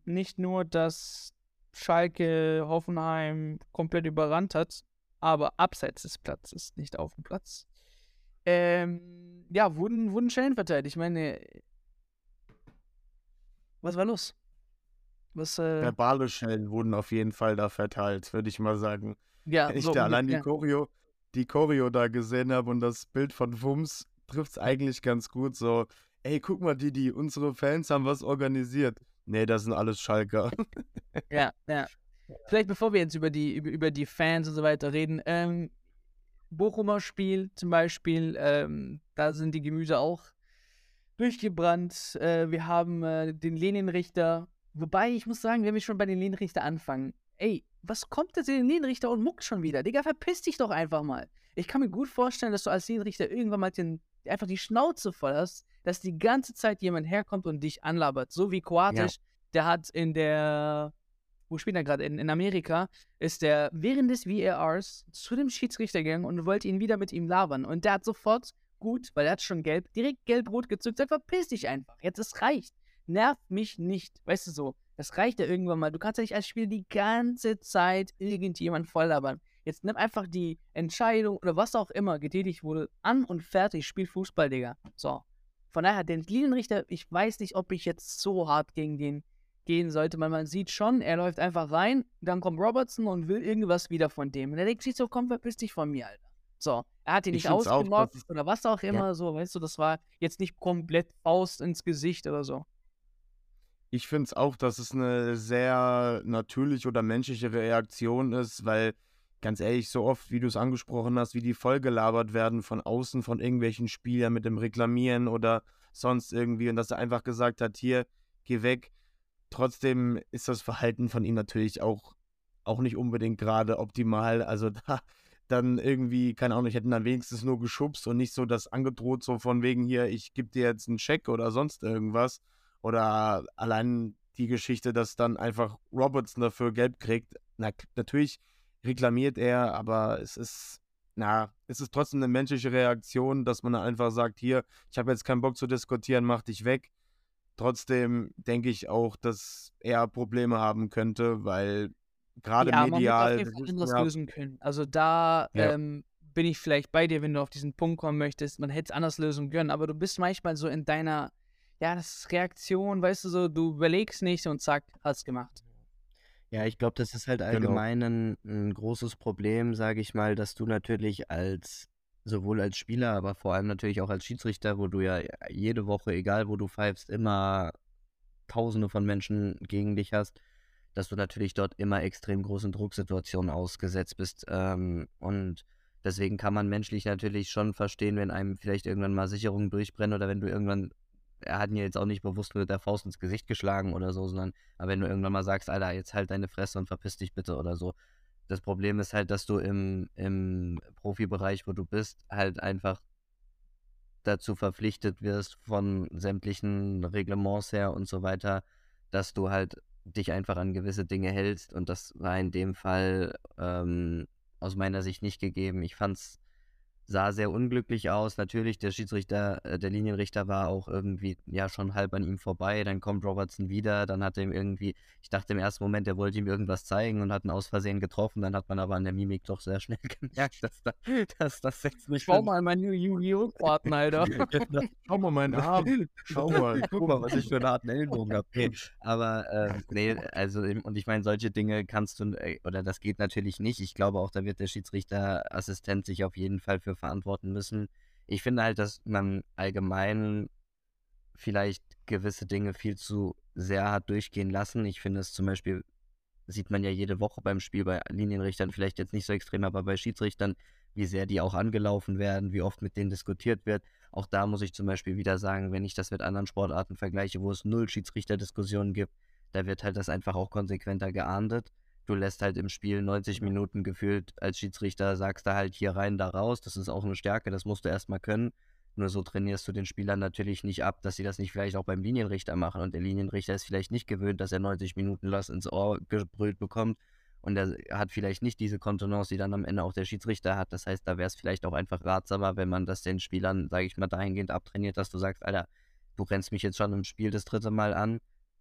Nicht nur, dass Schalke Hoffenheim komplett überrannt hat, aber abseits des Platzes, nicht auf dem Platz. Wurden Schellen verteilt. Ich meine, was war los? Verbale Schellen wurden auf jeden Fall da verteilt, würde ich mal sagen. Ja, wenn ich die Choreo da gesehen habe und das Bild von Wumms, trifft es eigentlich ganz gut. So, ey, guck mal, Didi, unsere Fans haben was organisiert. Nee, das sind alles Schalker. Ja. Vielleicht bevor wir jetzt über die Fans und so weiter reden, Bochumer Spiel zum Beispiel, da sind die Gemüse auch durchgebrannt. Wir haben den Linienrichter, wobei ich muss sagen, wenn wir schon bei den Linienrichter anfangen, ey, was kommt jetzt in den Linienrichter und muckt schon wieder? Digga, verpiss dich doch einfach mal. Ich kann mir gut vorstellen, dass du als Linienrichter irgendwann mal einfach die Schnauze voll hast, dass die ganze Zeit jemand herkommt und dich anlabert. So wie Kroatisch, der hat in der... Wo spielt er gerade? In Amerika ist der während des VARs zu dem Schiedsrichter gegangen und wollte ihn wieder mit ihm labern. Und der hat sofort gut, weil er hat schon gelb, direkt gelb-rot gezückt, sagt, verpiss dich einfach, jetzt es reicht, nerv mich nicht, weißt du so, das reicht ja irgendwann mal, du kannst ja nicht als Spiel die ganze Zeit irgendjemand volllabern. Jetzt nimm einfach die Entscheidung oder was auch immer getätigt wurde, an und fertig, spiel Fußball, Digga. So, von daher, den Linienrichter, ich weiß nicht, ob ich jetzt so hart gegen den gehen sollte, weil man sieht schon, er läuft einfach rein, dann kommt Robertson und will irgendwas wieder von dem. Und er denkt sich so, komm, verpiss dich von mir, Alter. So, er hat ihn nicht ausgemobbt oder was auch immer, ja. So, weißt du, das war jetzt nicht komplett Faust ins Gesicht oder so. Ich finde es auch, dass es eine sehr natürliche oder menschliche Reaktion ist, weil, ganz ehrlich, so oft, wie du es angesprochen hast, wie die vollgelabert werden von außen, von irgendwelchen Spielern mit dem Reklamieren oder sonst irgendwie und dass er einfach gesagt hat, hier, geh weg. Trotzdem ist das Verhalten von ihm natürlich auch nicht unbedingt gerade optimal, also da dann irgendwie, keine Ahnung, ich hätte ihn dann wenigstens nur geschubst und nicht so das angedroht, so von wegen hier, ich gebe dir jetzt einen Scheck oder sonst irgendwas. Oder allein die Geschichte, dass dann einfach Robertson dafür gelb kriegt. Na, natürlich reklamiert er, aber es ist trotzdem eine menschliche Reaktion, dass man einfach sagt, hier, ich habe jetzt keinen Bock zu diskutieren, mach dich weg. Trotzdem denke ich auch, dass er Probleme haben könnte, weil gerade ja, medial. Man muss auf jeden Fall anders lösen können. Also da bin ich vielleicht bei dir, wenn du auf diesen Punkt kommen möchtest. Man hätte es anders lösen können, aber du bist manchmal so in deiner, ja, das ist Reaktion, weißt du so, du überlegst nicht und zack, hast gemacht. Ja, ich glaube, das ist halt allgemein ein großes Problem, sage ich mal, dass du natürlich sowohl als Spieler, aber vor allem natürlich auch als Schiedsrichter, wo du ja jede Woche, egal wo du pfeifst, immer Tausende von Menschen gegen dich hast, dass du natürlich dort immer extrem großen Drucksituationen ausgesetzt bist. Und deswegen kann man menschlich natürlich schon verstehen, wenn einem vielleicht irgendwann mal Sicherungen durchbrennen oder wenn du irgendwann, er hat ihn ja jetzt auch nicht bewusst mit der Faust ins Gesicht geschlagen oder so, sondern aber wenn du irgendwann mal sagst, Alter, jetzt halt deine Fresse und verpiss dich bitte oder so. Das Problem ist halt, dass du im Profibereich, wo du bist, halt einfach dazu verpflichtet wirst von sämtlichen Reglements her und so weiter, dass du halt dich einfach an gewisse Dinge hältst und das war in dem Fall aus meiner Sicht nicht gegeben. Ich sah sehr unglücklich aus. Natürlich, der Linienrichter war auch irgendwie ja schon halb an ihm vorbei. Dann kommt Robertson wieder, dann hat er ihm irgendwie, ich dachte im ersten Moment, er wollte ihm irgendwas zeigen und hat ihn aus Versehen getroffen. Dann hat man aber an der Mimik doch sehr schnell gemerkt, dass das jetzt nicht... Schau mal an meinen Yu-Gi-Oh-Karten, Alter. Schau mal meinen Arm. Schau mal. Guck mal, was ich für eine Art Ellenbogen habe. Aber und ich meine, solche Dinge kannst du, oder das geht natürlich nicht. Ich glaube auch, da wird der Schiedsrichterassistent sich auf jeden Fall für verantworten müssen. Ich finde halt, dass man allgemein vielleicht gewisse Dinge viel zu sehr hat durchgehen lassen. Ich finde es zum Beispiel, sieht man ja jede Woche beim Spiel bei Linienrichtern, vielleicht jetzt nicht so extrem, aber bei Schiedsrichtern, wie sehr die auch angelaufen werden, wie oft mit denen diskutiert wird. Auch da muss ich zum Beispiel wieder sagen, wenn ich das mit anderen Sportarten vergleiche, wo es 0 Schiedsrichterdiskussionen gibt, da wird halt das einfach auch konsequenter geahndet. Du lässt halt im Spiel 90 Minuten gefühlt als Schiedsrichter, sagst da halt hier rein, da raus. Das ist auch eine Stärke, das musst du erstmal können. Nur so trainierst du den Spielern natürlich nicht ab, dass sie das nicht vielleicht auch beim Linienrichter machen. Und der Linienrichter ist vielleicht nicht gewöhnt, dass er 90 Minuten lang ins Ohr gebrüllt bekommt. Und er hat vielleicht nicht diese Kontenance, die dann am Ende auch der Schiedsrichter hat. Das heißt, da wäre es vielleicht auch einfach ratsamer, wenn man das den Spielern, sage ich mal, dahingehend abtrainiert, dass du sagst, Alter, du rennst mich jetzt schon im Spiel das 3. Mal an.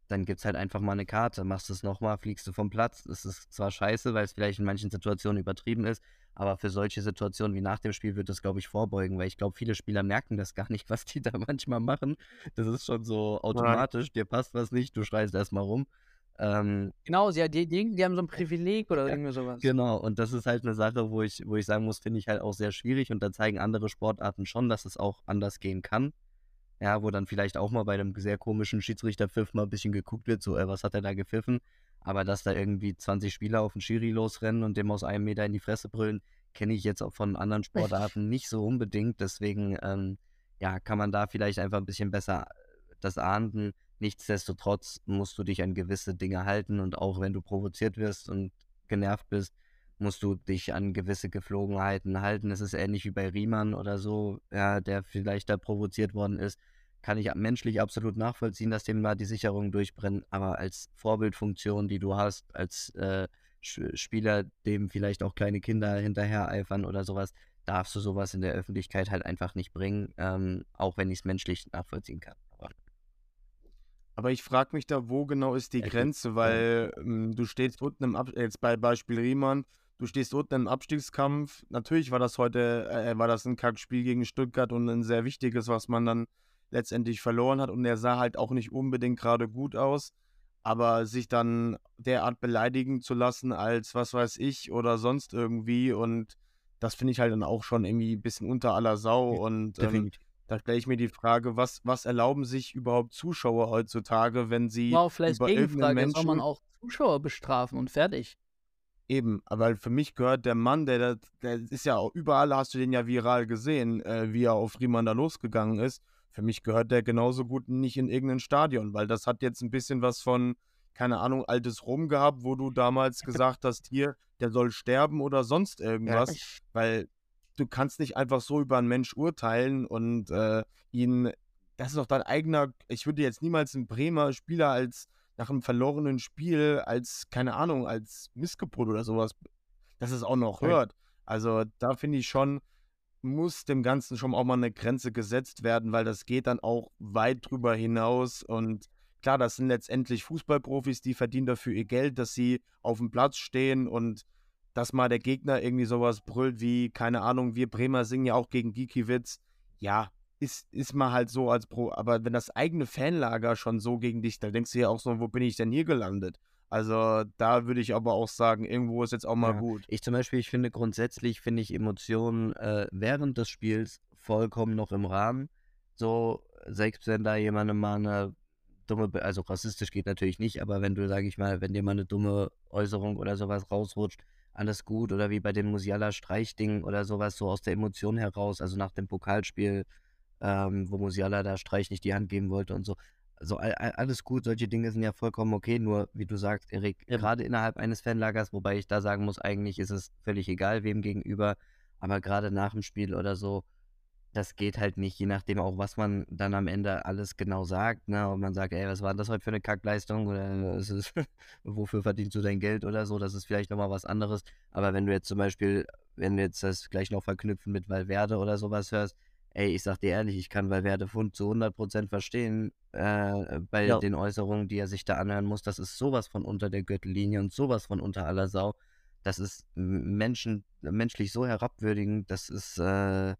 Dann gibt es halt einfach mal eine Karte, machst du es nochmal, fliegst du vom Platz. Das ist zwar scheiße, weil es vielleicht in manchen Situationen übertrieben ist, aber für solche Situationen wie nach dem Spiel wird das, glaube ich, vorbeugen, weil ich glaube, viele Spieler merken das gar nicht, was die da manchmal machen. Das ist schon so automatisch, dir passt was nicht, du schreist erstmal rum. Genau, die haben so ein Privileg oder irgendwie sowas. Genau, und das ist halt eine Sache, wo ich sagen muss, finde ich halt auch sehr schwierig und da zeigen andere Sportarten schon, dass es auch anders gehen kann. Ja, wo dann vielleicht auch mal bei einem sehr komischen Schiedsrichterpfiff mal ein bisschen geguckt wird, so, was hat er da gepfiffen? Aber dass da irgendwie 20 Spieler auf den Schiri losrennen und dem aus einem Meter in die Fresse brüllen, kenne ich jetzt auch von anderen Sportarten nicht so unbedingt. Deswegen, kann man da vielleicht einfach ein bisschen besser das ahnden. Nichtsdestotrotz musst du dich an gewisse Dinge halten und auch wenn du provoziert wirst und genervt bist, musst du dich an gewisse Geflogenheiten halten. Es ist ähnlich wie bei Riemann oder so, ja, der vielleicht da provoziert worden ist. Kann ich menschlich absolut nachvollziehen, dass dem mal die Sicherungen durchbrennen, aber als Vorbildfunktion, die du hast, als Spieler, dem vielleicht auch kleine Kinder hinterher eifern oder sowas, darfst du sowas in der Öffentlichkeit halt einfach nicht bringen, auch wenn ich es menschlich nachvollziehen kann. Aber ich frage mich da, wo genau ist die Grenze, weil du stehst unten im jetzt bei Beispiel Riemann, du stehst unten im Abstiegskampf. Natürlich war das heute war das ein Kackspiel gegen Stuttgart und ein sehr wichtiges, was man dann letztendlich verloren hat, und der sah halt auch nicht unbedingt gerade gut aus, aber sich dann derart beleidigen zu lassen als was weiß ich oder sonst irgendwie, und das finde ich halt dann auch schon irgendwie ein bisschen unter aller Sau, und da stelle ich mir die Frage, was erlauben sich überhaupt Zuschauer heutzutage, wenn sie vielleicht über irgendeinen Menschen... Soll man auch Zuschauer bestrafen und fertig. Eben, aber für mich gehört der Mann, der ist ja auch, überall hast du den ja viral gesehen, wie er auf Riemann da losgegangen ist. Für mich gehört der genauso gut nicht in irgendein Stadion, weil das hat jetzt ein bisschen was von, keine Ahnung, altes Rom gehabt, wo du damals gesagt hast, hier, der soll sterben oder sonst irgendwas, weil du kannst nicht einfach so über einen Mensch urteilen und ihn, das ist doch dein eigener, ich würde jetzt niemals einen Bremer Spieler als nach einem verlorenen Spiel als, keine Ahnung, als Missgeburt oder sowas, dass es auch noch hört. Also da finde ich schon, muss dem Ganzen schon auch mal eine Grenze gesetzt werden, weil das geht dann auch weit drüber hinaus, und klar, das sind letztendlich Fußballprofis, die verdienen dafür ihr Geld, dass sie auf dem Platz stehen, und dass mal der Gegner irgendwie sowas brüllt wie, keine Ahnung, wir Bremer singen ja auch gegen Gikiewicz, ja, ist mal halt so als Pro, aber wenn das eigene Fanlager schon so gegen dich, da denkst du ja auch so, wo bin ich denn hier gelandet? Also da würde ich aber auch sagen, irgendwo ist jetzt auch mal gut. Ich zum Beispiel, finde grundsätzlich Emotionen während des Spiels vollkommen noch im Rahmen. So, selbst wenn da jemandem mal eine dumme, also rassistisch geht natürlich nicht, aber wenn du, sag ich mal, wenn dir mal eine dumme Äußerung oder sowas rausrutscht, alles gut. Oder wie bei dem Musiala-Streichding oder sowas, so aus der Emotion heraus, also nach dem Pokalspiel, wo Musiala da Streich nicht die Hand geben wollte und so. Also alles gut, solche Dinge sind ja vollkommen okay, nur wie du sagst, Erik, gerade innerhalb eines Fanlagers, wobei ich da sagen muss, eigentlich ist es völlig egal, wem gegenüber, aber gerade nach dem Spiel oder so, das geht halt nicht, je nachdem auch, was man dann am Ende alles genau sagt, ne? Und man sagt, ey, was war denn das heute für eine Kackleistung, oder ist es, wofür verdienst du dein Geld oder so, das ist vielleicht nochmal was anderes, aber wenn du jetzt zum Beispiel, wenn wir jetzt das gleich noch verknüpfen mit Valverde oder sowas hörst, ey, ich sag dir ehrlich, ich kann Valverde zu 100% verstehen, bei den Äußerungen, die er sich da anhören muss. Das ist sowas von unter der Gürtellinie und sowas von unter aller Sau. Das ist menschlich so herabwürdigend, das ist, da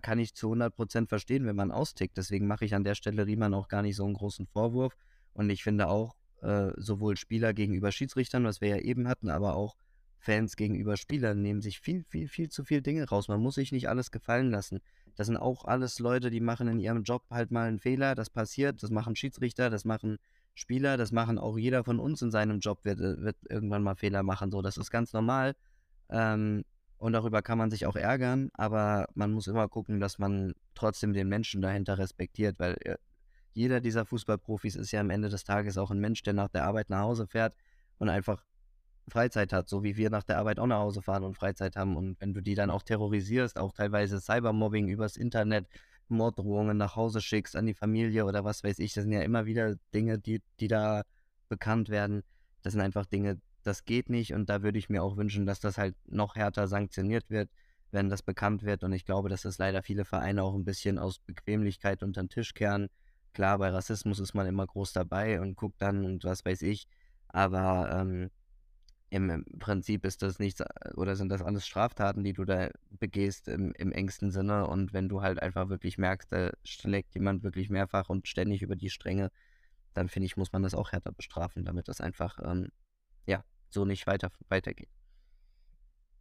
kann ich zu 100% verstehen, wenn man austickt. Deswegen mache ich an der Stelle Riemann auch gar nicht so einen großen Vorwurf. Und ich finde auch, sowohl Spieler gegenüber Schiedsrichtern, was wir ja eben hatten, aber auch Fans gegenüber Spielern nehmen sich viel zu viel Dinge raus. Man muss sich nicht alles gefallen lassen. Das sind auch alles Leute, die machen in ihrem Job halt mal einen Fehler. Das passiert, das machen Schiedsrichter, das machen Spieler, das machen auch jeder von uns in seinem Job, wird irgendwann mal Fehler machen. So, das ist ganz normal. Und darüber kann man sich auch ärgern, aber man muss immer gucken, dass man trotzdem den Menschen dahinter respektiert, weil jeder dieser Fußballprofis ist ja am Ende des Tages auch ein Mensch, der nach der Arbeit nach Hause fährt und einfach Freizeit hat, so wie wir nach der Arbeit auch nach Hause fahren und Freizeit haben, und wenn du die dann auch terrorisierst, auch teilweise Cybermobbing übers Internet, Morddrohungen nach Hause schickst an die Familie oder was weiß ich, das sind ja immer wieder Dinge, die da bekannt werden, das sind einfach Dinge, das geht nicht, und da würde ich mir auch wünschen, dass das halt noch härter sanktioniert wird, wenn das bekannt wird, und ich glaube, dass das leider viele Vereine auch ein bisschen aus Bequemlichkeit unter den Tisch kehren. Klar, bei Rassismus ist man immer groß dabei und guckt dann und was weiß ich, aber im Prinzip ist das nichts, oder sind das alles Straftaten, die du da begehst im engsten Sinne, und wenn du halt einfach wirklich merkst, da schlägt jemand wirklich mehrfach und ständig über die Stränge, dann finde ich, muss man das auch härter bestrafen, damit das einfach so nicht weitergeht.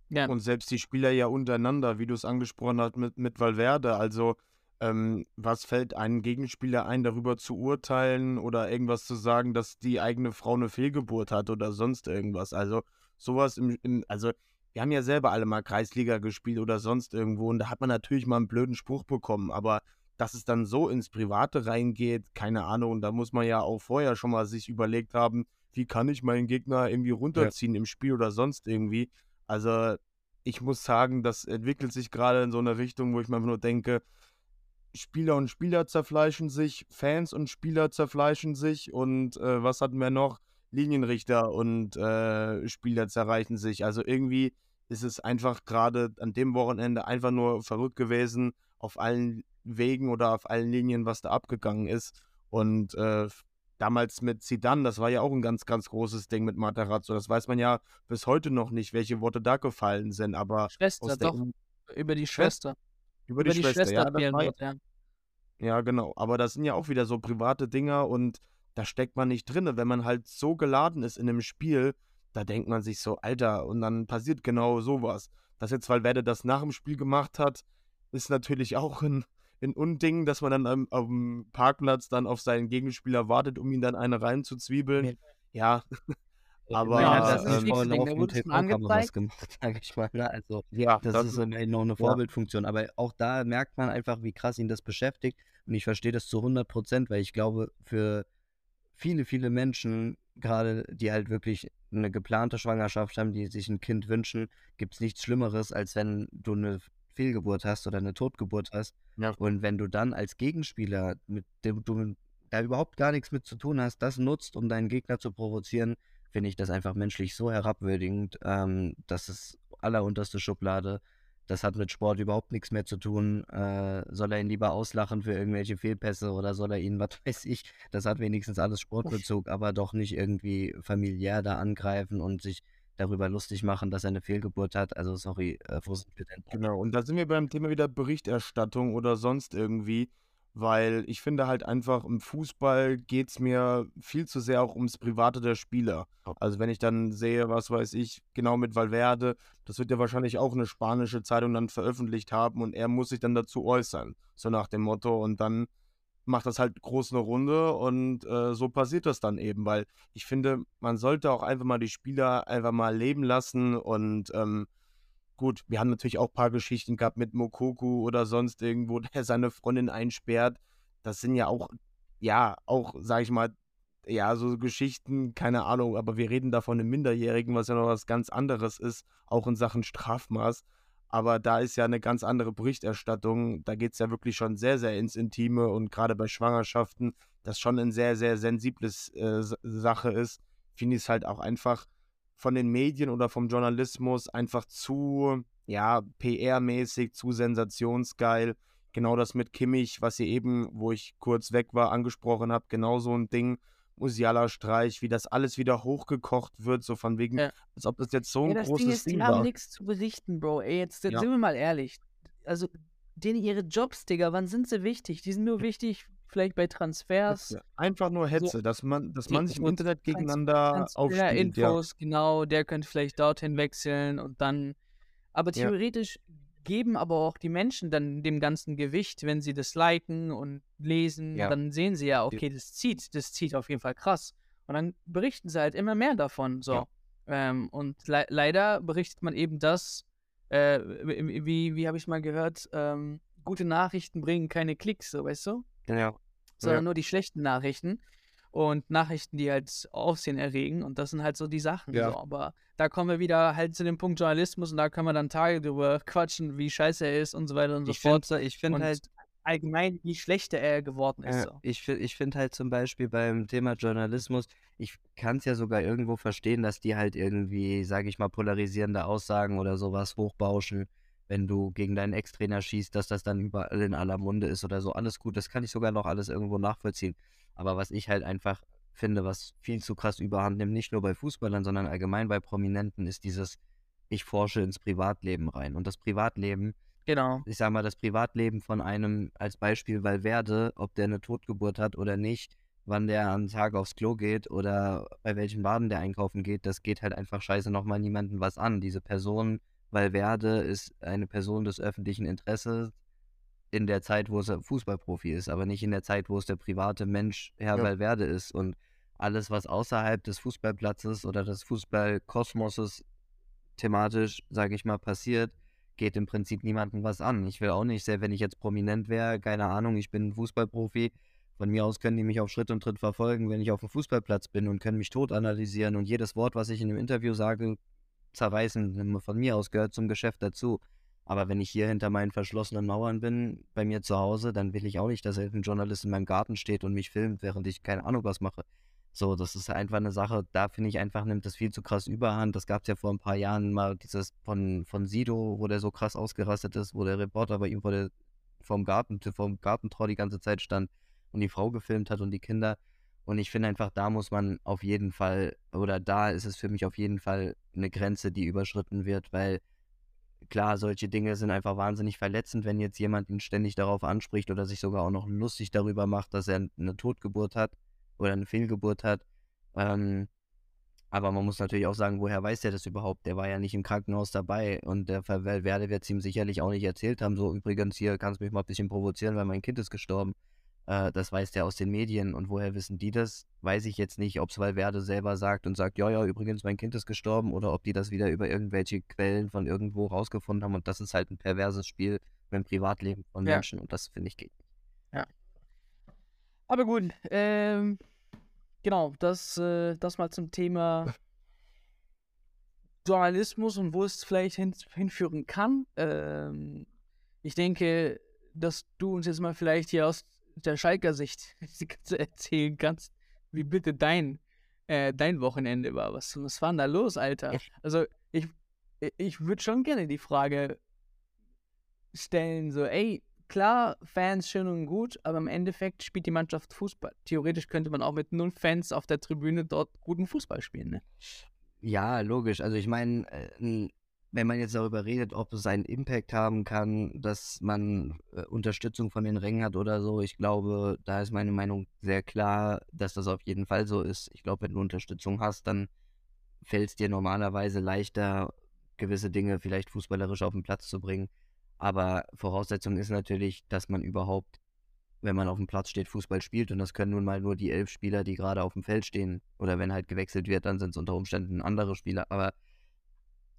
Ja. Und selbst die Spieler ja untereinander, wie du es angesprochen hast mit Valverde, also was fällt einem Gegenspieler ein, darüber zu urteilen oder irgendwas zu sagen, dass die eigene Frau eine Fehlgeburt hat oder sonst irgendwas? Also sowas also wir haben ja selber alle mal Kreisliga gespielt oder sonst irgendwo, und da hat man natürlich mal einen blöden Spruch bekommen, aber dass es dann so ins Private reingeht, keine Ahnung, da muss man ja auch vorher schon mal sich überlegt haben, wie kann ich meinen Gegner irgendwie runterziehen im Spiel oder sonst irgendwie? Also ich muss sagen, das entwickelt sich gerade in so eine Richtung, wo ich mir nur denke, Spieler und Spieler zerfleischen sich, Fans und Spieler zerfleischen sich, und was hatten wir noch? Linienrichter und Spieler zerreichen sich. Also irgendwie ist es einfach gerade an dem Wochenende einfach nur verrückt gewesen, auf allen Wegen oder auf allen Linien, was da abgegangen ist. Und damals mit Zidane, das war ja auch ein ganz, ganz großes Ding mit Matarazzo. Das weiß man ja bis heute noch nicht, welche Worte da gefallen sind. Aber Schwester, doch. Über die Schwester. Über die Schwester ja, das war, ja, genau. Aber das sind ja auch wieder so private Dinger und da steckt man nicht drin. Wenn man halt so geladen ist in einem Spiel, da denkt man sich so, Alter, und dann passiert genau sowas. Dass jetzt Valverde das nach dem Spiel gemacht hat, ist natürlich auch ein Unding, dass man dann am Parkplatz dann auf seinen Gegenspieler wartet, um ihn dann eine reinzuzwiebeln. Ja, aber... Ja, das ist so eine Vorbildfunktion. Aber auch da merkt man einfach, wie krass ihn das beschäftigt. Und ich verstehe das zu 100%, weil ich glaube, für viele, viele Menschen, gerade die halt wirklich eine geplante Schwangerschaft haben, die sich ein Kind wünschen, gibt es nichts Schlimmeres, als wenn du eine Fehlgeburt hast oder eine Totgeburt hast. Ja. Und wenn du dann als Gegenspieler, mit dem du da überhaupt gar nichts mit zu tun hast, das nutzt, um deinen Gegner zu provozieren, finde ich das einfach menschlich so herabwürdigend. Das ist allerunterste Schublade. Das hat mit Sport überhaupt nichts mehr zu tun. Soll er ihn lieber auslachen für irgendwelche Fehlpässe oder soll er ihn, was weiß ich, das hat wenigstens alles Sportbezug, aber doch nicht irgendwie familiär da angreifen und sich darüber lustig machen, dass er eine Fehlgeburt hat. Also sorry, genau, und da sind wir beim Thema wieder Berichterstattung oder sonst irgendwie, weil ich finde halt einfach, im Fußball geht es mir viel zu sehr auch ums Private der Spieler. Also wenn ich dann sehe, was weiß ich, genau mit Valverde, das wird ja wahrscheinlich auch eine spanische Zeitung dann veröffentlicht haben und er muss sich dann dazu äußern, so nach dem Motto, und dann macht das halt groß eine Runde und so passiert das dann eben, weil ich finde, man sollte auch einfach mal die Spieler einfach mal leben lassen und gut, wir haben natürlich auch ein paar Geschichten gehabt mit Mokoku oder sonst irgendwo, der seine Freundin einsperrt, das sind ja auch, sag ich mal, ja, so Geschichten, keine Ahnung, aber wir reden da von einem Minderjährigen, was ja noch was ganz anderes ist, auch in Sachen Strafmaß. Aber da ist ja eine ganz andere Berichterstattung, da geht es ja wirklich schon sehr, sehr ins Intime und gerade bei Schwangerschaften, das schon ein sehr, sehr sensibles Sache ist, finde ich es halt auch einfach von den Medien oder vom Journalismus einfach zu, ja, PR-mäßig, zu sensationsgeil. Genau das mit Kimmich, was ihr eben, wo ich kurz weg war, angesprochen habt, genau so ein Ding, Musiala-Streich, wie das alles wieder hochgekocht wird, so von wegen, als ob das jetzt so ein großes Ding ist. Die haben nichts zu berichten, Bro. Ey, jetzt sind wir mal ehrlich. Also, denen ihre Jobs, Digga, wann sind sie wichtig? Die sind nur wichtig, vielleicht bei Transfers. Hetze. Einfach nur Hetze, so, dass man sich im Internet gegeneinander aufspielt. Infos, genau, der könnte vielleicht dorthin wechseln und dann. Aber theoretisch geben aber auch die Menschen dann dem ganzen Gewicht, wenn sie das liken und lesen, dann sehen sie ja, okay, das zieht auf jeden Fall krass. Und dann berichten sie halt immer mehr davon. So. Ja. Und leider berichtet man eben das, wie habe ich mal gehört, gute Nachrichten bringen keine Klicks, so, weißt du? Genau. Sondern nur die schlechten Nachrichten und Nachrichten, die halt Aufsehen erregen, und das sind halt so die Sachen. Ja. So. Aber da kommen wir wieder halt zu dem Punkt Journalismus und da können wir dann Tage drüber quatschen, wie scheiße er ist und so weiter und so fort. Ich finde halt allgemein, wie schlechter er geworden ist. So. Ich finde halt zum Beispiel beim Thema Journalismus, ich kann es ja sogar irgendwo verstehen, dass die halt irgendwie, sage ich mal, polarisierende Aussagen oder sowas hochbauschen, wenn du gegen deinen Ex-Trainer schießt, dass das dann überall in aller Munde ist oder so. Alles gut, das kann ich sogar noch alles irgendwo nachvollziehen. Aber was ich halt einfach finde, was viel zu krass überhand nimmt, nicht nur bei Fußballern, sondern allgemein bei Prominenten, ist dieses, ich forsche ins Privatleben rein. Und das Privatleben, ich sag mal, das Privatleben von einem, als Beispiel Valverde, ob der eine Totgeburt hat oder nicht, wann der am Tag aufs Klo geht oder bei welchen Laden der einkaufen geht, das geht halt einfach scheiße nochmal niemandem was an. Diese Person Valverde ist eine Person des öffentlichen Interesses, in der Zeit, wo es Fußballprofi ist, aber nicht in der Zeit, wo es der private Mensch Herr Valverde ist. Und alles, was außerhalb des Fußballplatzes oder des Fußballkosmoses thematisch, sage ich mal, passiert, geht im Prinzip niemandem was an. Ich will auch nicht, wenn ich jetzt prominent wäre, keine Ahnung, ich bin ein Fußballprofi, von mir aus können die mich auf Schritt und Tritt verfolgen, wenn ich auf dem Fußballplatz bin, und können mich tot analysieren und jedes Wort, was ich in einem Interview sage, zerreißen. Von mir aus gehört zum Geschäft dazu. Aber wenn ich hier hinter meinen verschlossenen Mauern bin, bei mir zu Hause, dann will ich auch nicht, dass ein Journalist in meinem Garten steht und mich filmt, während ich keine Ahnung was mache. So, das ist einfach eine Sache, da finde ich einfach, nimmt das viel zu krass überhand. Das gab es ja vor ein paar Jahren mal, dieses von Sido, wo der so krass ausgerastet ist, wo der Reporter bei ihm vorm Gartentor die ganze Zeit stand und die Frau gefilmt hat und die Kinder. Und ich finde einfach, da muss man auf jeden Fall, oder da ist es für mich auf jeden Fall eine Grenze, die überschritten wird, weil klar, solche Dinge sind einfach wahnsinnig verletzend, wenn jetzt jemand ihn ständig darauf anspricht oder sich sogar auch noch lustig darüber macht, dass er eine Totgeburt hat oder eine Fehlgeburt hat. Aber man muss natürlich auch sagen, woher weiß der das überhaupt? Der war ja nicht im Krankenhaus dabei und der Valverde wird es ihm sicherlich auch nicht erzählt haben. So, übrigens, hier kannst du mich mal ein bisschen provozieren, weil mein Kind ist gestorben. Das weiß der aus den Medien. Und woher wissen die das? Weiß ich jetzt nicht, ob es Valverde selber sagt und sagt, ja, übrigens, mein Kind ist gestorben, oder ob die das wieder über irgendwelche Quellen von irgendwo rausgefunden haben. Und das ist halt ein perverses Spiel beim Privatleben von Menschen. Und das, finde ich, geht nicht. Ja. Aber gut, genau, das mal zum Thema Journalismus und wo es vielleicht hinführen kann. Ich denke, dass du uns jetzt mal vielleicht hier aus der Schalker Sicht erzählen kannst, wie bitte dein Wochenende war. Was war denn da los, Alter? Also ich würde schon gerne die Frage stellen, so, ey, klar, Fans schön und gut, aber im Endeffekt spielt die Mannschaft Fußball. Theoretisch könnte man auch mit 0 Fans auf der Tribüne dort guten Fußball spielen, ne? Ja, logisch. Also ich meine, wenn man jetzt darüber redet, ob es einen Impact haben kann, dass man Unterstützung von den Rängen hat oder so, ich glaube, da ist meine Meinung sehr klar, dass das auf jeden Fall so ist. Ich glaube, wenn du Unterstützung hast, dann fällt es dir normalerweise leichter, gewisse Dinge vielleicht fußballerisch auf den Platz zu bringen. Aber Voraussetzung ist natürlich, dass man überhaupt, wenn man auf dem Platz steht, Fußball spielt. Und das können nun mal nur die 11 Spieler, die gerade auf dem Feld stehen. Oder wenn halt gewechselt wird, dann sind es unter Umständen andere Spieler. Aber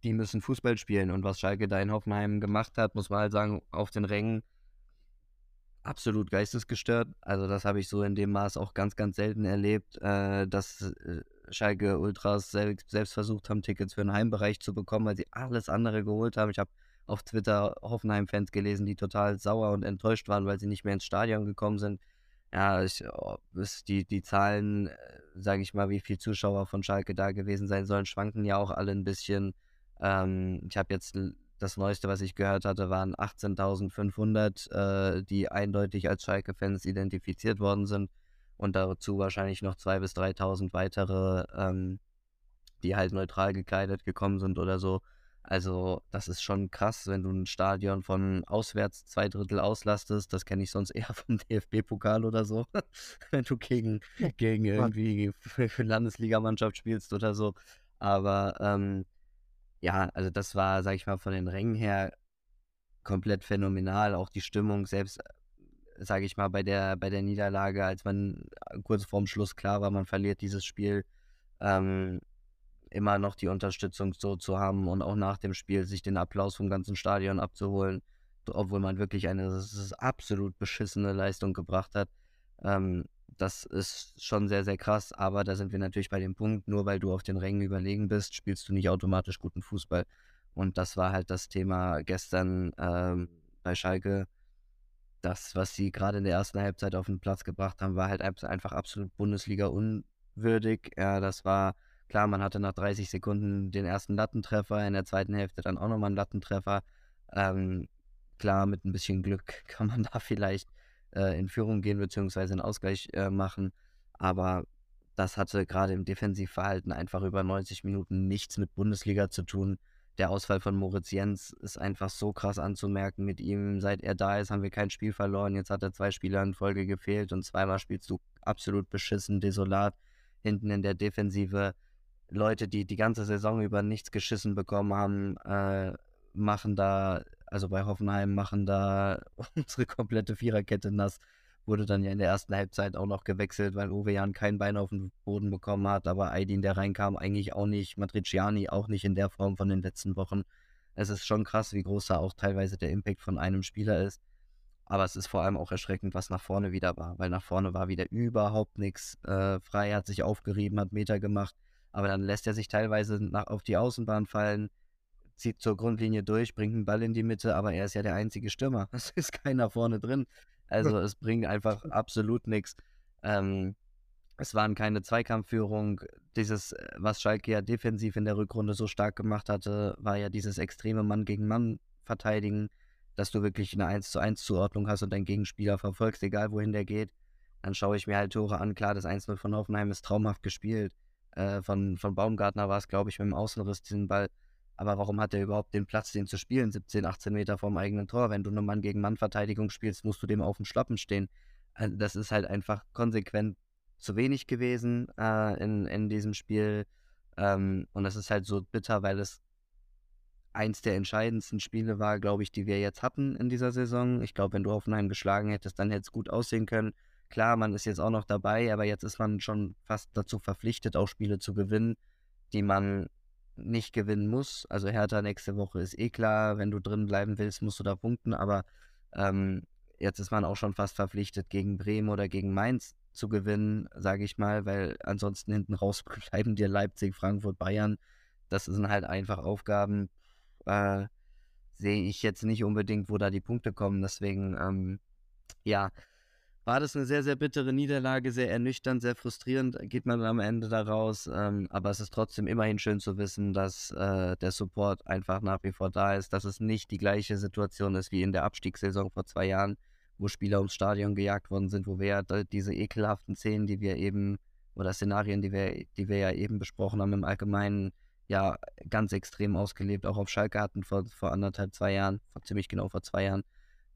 die müssen Fußball spielen. Und was Schalke da in Hoffenheim gemacht hat, muss man halt sagen, auf den Rängen absolut geistesgestört. Also das habe ich so in dem Maß auch ganz, ganz selten erlebt, dass Schalke Ultras selbst versucht haben, Tickets für den Heimbereich zu bekommen, weil sie alles andere geholt haben. Ich habe auf Twitter Hoffenheim-Fans gelesen, die total sauer und enttäuscht waren, weil sie nicht mehr ins Stadion gekommen sind. Ja, die Zahlen, sage ich mal, wie viele Zuschauer von Schalke da gewesen sein sollen, schwanken ja auch alle ein bisschen. Ich habe jetzt das Neueste, was ich gehört hatte, waren 18.500, die eindeutig als Schalke-Fans identifiziert worden sind. Und dazu wahrscheinlich noch 2.000 bis 3.000 weitere, die halt neutral gekleidet gekommen sind oder so. Also das ist schon krass, wenn du ein Stadion von auswärts 2/3 auslastest. Das kenne ich sonst eher vom DFB-Pokal oder so. Wenn du gegen irgendwie für Landesligamannschaft spielst oder so. Aber ja, also das war, sag ich mal, von den Rängen her komplett phänomenal. Auch die Stimmung selbst, sag ich mal, bei der Niederlage, als man kurz vorm Schluss klar war, man verliert dieses Spiel, immer noch die Unterstützung so zu haben und auch nach dem Spiel sich den Applaus vom ganzen Stadion abzuholen, obwohl man wirklich eine absolut beschissene Leistung gebracht hat. Das ist schon sehr, sehr krass, aber da sind wir natürlich bei dem Punkt, nur weil du auf den Rängen überlegen bist, spielst du nicht automatisch guten Fußball. Und das war halt das Thema gestern bei Schalke. Das, was sie gerade in der ersten Halbzeit auf den Platz gebracht haben, war halt einfach absolut Bundesliga unwürdig. Ja, das war klar, man hatte nach 30 Sekunden den ersten Lattentreffer, in der zweiten Hälfte dann auch nochmal einen Lattentreffer. Klar, mit ein bisschen Glück kann man da vielleicht in Führung gehen bzw. einen Ausgleich machen. Aber das hatte gerade im Defensivverhalten einfach über 90 Minuten nichts mit Bundesliga zu tun. Der Ausfall von Moritz Jens ist einfach so krass anzumerken. Mit ihm, seit er da ist, haben wir kein Spiel verloren. Jetzt hat er 2 Spieler in Folge gefehlt und zweimal spielst du absolut beschissen, desolat. Hinten in der Defensive Leute, die die ganze Saison über nichts geschissen bekommen haben, bei Hoffenheim machen da unsere komplette Viererkette nass. Wurde dann ja in der ersten Halbzeit auch noch gewechselt, weil Uwe Jan kein Bein auf den Boden bekommen hat, aber Aydin, der reinkam, eigentlich auch nicht, Matriciani auch nicht in der Form von den letzten Wochen. Es ist schon krass, wie groß da auch teilweise der Impact von einem Spieler ist. Aber es ist vor allem auch erschreckend, was nach vorne wieder war, weil nach vorne war wieder überhaupt nichts. Frey hat sich aufgerieben, hat Meter gemacht, aber dann lässt er sich teilweise auf die Außenbahn fallen, zieht zur Grundlinie durch, bringt einen Ball in die Mitte, aber er ist ja der einzige Stürmer. Es ist keiner vorne drin. Also es bringt einfach absolut nichts. Es waren keine Zweikampfführung. Dieses, was Schalke ja defensiv in der Rückrunde so stark gemacht hatte, war ja dieses extreme Mann-gegen-Mann-Verteidigen, dass du wirklich eine 1-zu-1-Zuordnung hast und deinen Gegenspieler verfolgst, egal wohin der geht. Dann schaue ich mir halt Tore an. Klar, das 1-0 von Hoffenheim ist traumhaft gespielt. Von Baumgartner war es, glaube ich, mit dem Außenriss diesen Ball. Aber warum hat er überhaupt den Platz, den zu spielen, 17, 18 Meter vorm eigenen Tor? Wenn du eine Mann-gegen-Mann-Verteidigung spielst, musst du dem auf dem Schlappen stehen. Also das ist halt einfach konsequent zu wenig gewesen in diesem Spiel. Und das ist halt so bitter, weil es eins der entscheidendsten Spiele war, glaube ich, die wir jetzt hatten in dieser Saison. Ich glaube, wenn du Hoffenheim geschlagen hättest, dann hätte es gut aussehen können. Klar, man ist jetzt auch noch dabei, aber jetzt ist man schon fast dazu verpflichtet, auch Spiele zu gewinnen, die man nicht gewinnen muss. Also Hertha nächste Woche ist eh klar, wenn du drin bleiben willst, musst du da punkten, aber jetzt ist man auch schon fast verpflichtet, gegen Bremen oder gegen Mainz zu gewinnen, sage ich mal, weil ansonsten hinten raus bleiben dir Leipzig, Frankfurt, Bayern. Das sind halt einfach Aufgaben, sehe ich jetzt nicht unbedingt, wo da die Punkte kommen. Deswegen, ja, war das eine sehr, sehr bittere Niederlage, sehr ernüchternd, sehr frustrierend, geht man am Ende da raus. Aber es ist trotzdem immerhin schön zu wissen, dass der Support einfach nach wie vor da ist, dass es nicht die gleiche Situation ist wie in der Abstiegssaison vor 2 Jahren, wo Spieler ums Stadion gejagt worden sind, wo wir ja diese ekelhaften Szenen, die wir eben, oder Szenarien, die wir ja eben besprochen haben, im Allgemeinen ja ganz extrem ausgelebt, auch auf Schalke hatten vor 1,5, 2 Jahren, ziemlich genau vor 2 Jahren.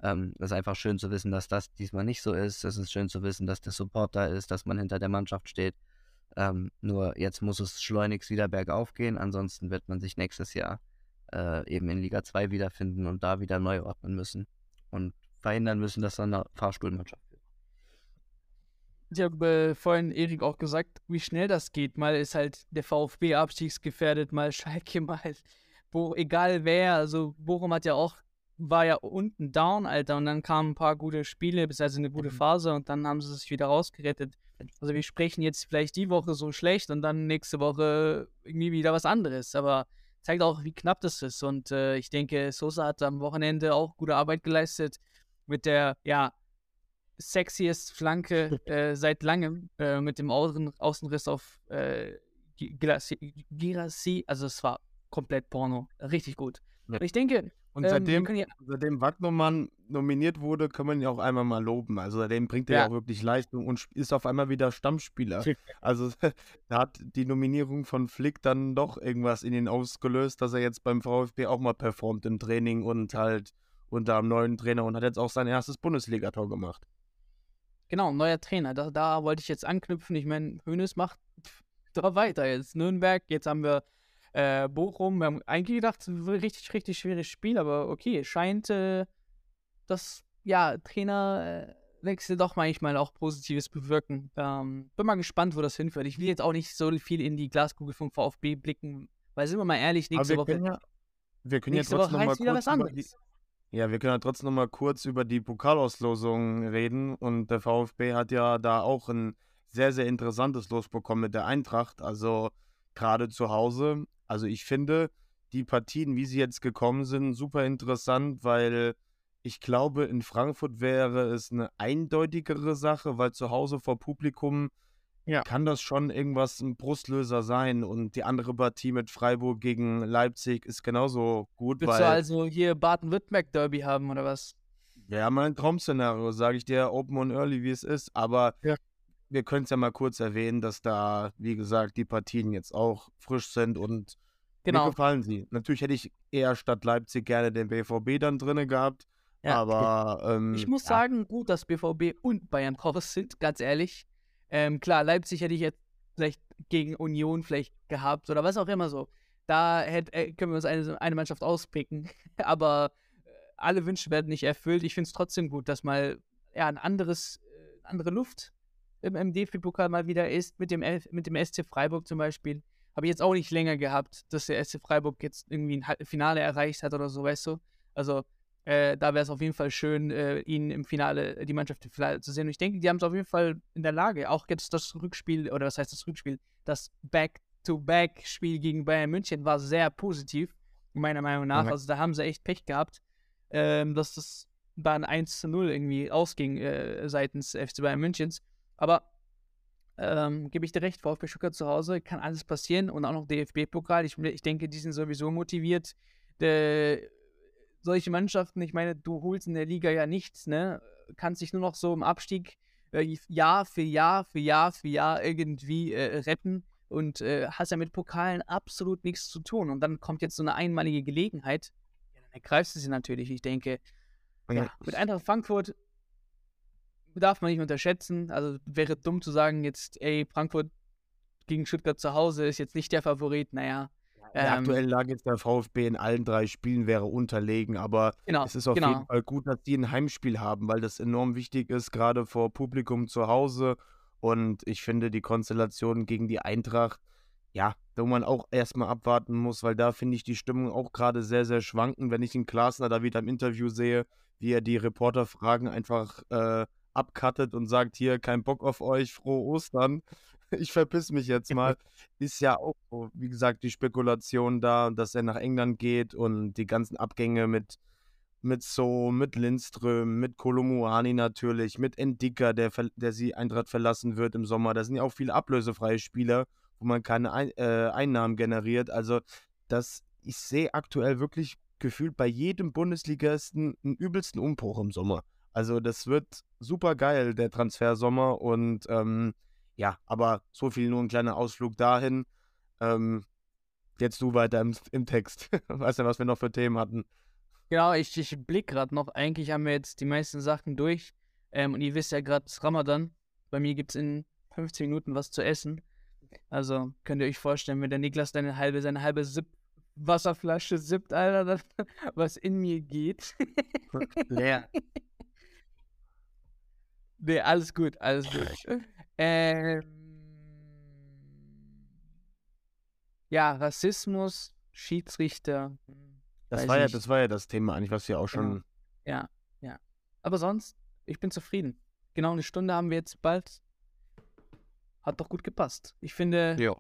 Es ist einfach schön zu wissen, dass das diesmal nicht so ist. Es ist schön zu wissen, dass der Support da ist, dass man hinter der Mannschaft steht. Nur jetzt muss es schleunigst wieder bergauf gehen, ansonsten wird man sich nächstes Jahr eben in Liga 2 wiederfinden und da wieder neu ordnen müssen und verhindern müssen, dass dann eine Fahrstuhlmannschaft wird. Ich habe vorhin Erik auch gesagt, wie schnell das geht. Mal ist halt der VfB abstiegsgefährdet, mal Schalke, mal egal wer. Also Bochum hat ja auch, war ja unten down, Alter, und dann kamen ein paar gute Spiele, beziehungsweise eine gute Phase, und dann haben sie sich wieder rausgerettet. Also wir sprechen jetzt vielleicht die Woche so schlecht und dann nächste Woche irgendwie wieder was anderes, aber zeigt auch, wie knapp das ist, und ich denke, Sosa hat am Wochenende auch gute Arbeit geleistet mit der, ja, sexiest Flanke seit langem, mit dem Außenriss auf Girassi, also es war komplett Porno, richtig gut. Ja. Ich denke, und seitdem Wagnermann nominiert wurde, kann man ihn auch einmal mal loben. Also seitdem bringt er ja auch wirklich Leistung und ist auf einmal wieder Stammspieler. Also da hat die Nominierung von Flick dann doch irgendwas in ihn ausgelöst, dass er jetzt beim VfB auch mal performt im Training und halt unter einem neuen Trainer, und hat jetzt auch sein erstes Bundesliga-Tor gemacht. Genau, neuer Trainer. Da wollte ich jetzt anknüpfen. Ich meine, Hoeneß macht da weiter jetzt. Nürnberg, jetzt haben wir Bochum. Wir haben eigentlich gedacht, richtig, richtig schweres Spiel, aber okay, scheint das, ja, Trainerwechsel doch manchmal auch Positives bewirken. Bin mal gespannt, wo das hinführt. Ich will jetzt auch nicht so viel in die Glaskugel vom VfB blicken, weil, sind wir mal ehrlich, nächste Woche wir können ja trotzdem noch mal kurz über die Pokalauslosung reden, und der VfB hat ja da auch ein sehr, sehr interessantes Los bekommen mit der Eintracht, also gerade zu Hause. Also ich finde die Partien, wie sie jetzt gekommen sind, super interessant, weil ich glaube, in Frankfurt wäre es eine eindeutigere Sache, weil zu Hause vor Publikum kann das schon irgendwas ein Brustlöser sein, und die andere Partie mit Freiburg gegen Leipzig ist genauso gut. Willst du also hier Baden-Württemberg-Derby haben, oder was? Ja, mein Traum-Szenario, sage ich dir, open und early, wie es ist, aber wir können es ja mal kurz erwähnen, dass da, wie gesagt, die Partien jetzt auch frisch sind, und mir gefallen sie. Natürlich hätte ich eher statt Leipzig gerne den BVB dann drin gehabt, aber... ich muss sagen, gut, dass BVB und Bayern raus sind, ganz ehrlich. Klar, Leipzig hätte ich jetzt vielleicht gegen Union vielleicht gehabt oder was auch immer so. Da können wir uns eine Mannschaft auspicken, aber alle Wünsche werden nicht erfüllt. Ich finde es trotzdem gut, dass mal andere Luft im DFB-Pokal mal wieder ist, mit dem SC Freiburg zum Beispiel. Habe ich jetzt auch nicht länger gehabt, dass der SC Freiburg jetzt irgendwie ein Finale erreicht hat oder so, weißt du. Also da wäre es auf jeden Fall schön, ihn im Finale, die Mannschaft im Finale zu sehen. Und ich denke, die haben es auf jeden Fall in der Lage, auch jetzt das Rückspiel, oder was heißt das Rückspiel, das Back-to-Back-Spiel gegen Bayern München war sehr positiv, meiner Meinung nach. Also da haben sie echt Pech gehabt, dass das bei 1:0 irgendwie ausging seitens FC Bayern Münchens. Aber gebe ich dir recht, VfB Stuttgart zu Hause, kann alles passieren und auch noch DFB-Pokal. Ich denke, die sind sowieso motiviert. Solche Mannschaften, ich meine, du holst in der Liga ja nichts, ne? Kannst dich nur noch so im Abstieg Jahr für Jahr irgendwie retten und hast ja mit Pokalen absolut nichts zu tun. Und dann kommt jetzt so eine einmalige Gelegenheit, ja, dann ergreifst du sie natürlich. Ich denke, ja, mit Eintracht Frankfurt darf man nicht unterschätzen. Also wäre dumm zu sagen, jetzt, ey, Frankfurt gegen Stuttgart zu Hause ist jetzt nicht der Favorit, naja. In der aktuellen Lage jetzt der VfB in allen drei Spielen wäre unterlegen, aber es ist auf jeden Fall gut, dass die ein Heimspiel haben, weil das enorm wichtig ist, gerade vor Publikum zu Hause. Und ich finde, die Konstellation gegen die Eintracht, ja, wo man auch erstmal abwarten muss, weil da finde ich die Stimmung auch gerade sehr, sehr schwankend. Wenn ich den Klasner da wieder im Interview sehe, wie er die Reporterfragen einfach abcuttet und sagt, hier, kein Bock auf euch, frohe Ostern. Ich verpiss mich jetzt mal. Ist ja auch, wie gesagt, die Spekulation da, dass er nach England geht und die ganzen Abgänge mit So, mit Lindström, mit Kolomuani natürlich, mit Endika, der sie Eintracht verlassen wird im Sommer. Da sind ja auch viele ablösefreie Spieler, wo man keine Einnahmen generiert. Also das, ich sehe aktuell wirklich gefühlt bei jedem Bundesligisten einen übelsten Umbruch im Sommer. Also das wird super geil, der Transfersommer und ja, aber so viel, nur ein kleiner Ausflug dahin. Jetzt du weiter im Text. Weißt du, was wir noch für Themen hatten? Genau, ich blicke gerade noch. Eigentlich haben wir jetzt die meisten Sachen durch. Und ihr wisst ja gerade, es ist Ramadan. Bei mir gibt es in 15 Minuten was zu essen. Also könnt ihr euch vorstellen, wenn der Niklas seine halbe Wasserflasche sippt, Alter, das, was in mir geht. Leer. Nee, alles gut, alles gut. Ja, Rassismus, Schiedsrichter. Das war ja das Thema eigentlich, was wir auch schon... Ja. Aber sonst, ich bin zufrieden. Genau eine Stunde haben wir jetzt bald. Hat doch gut gepasst. Ich finde,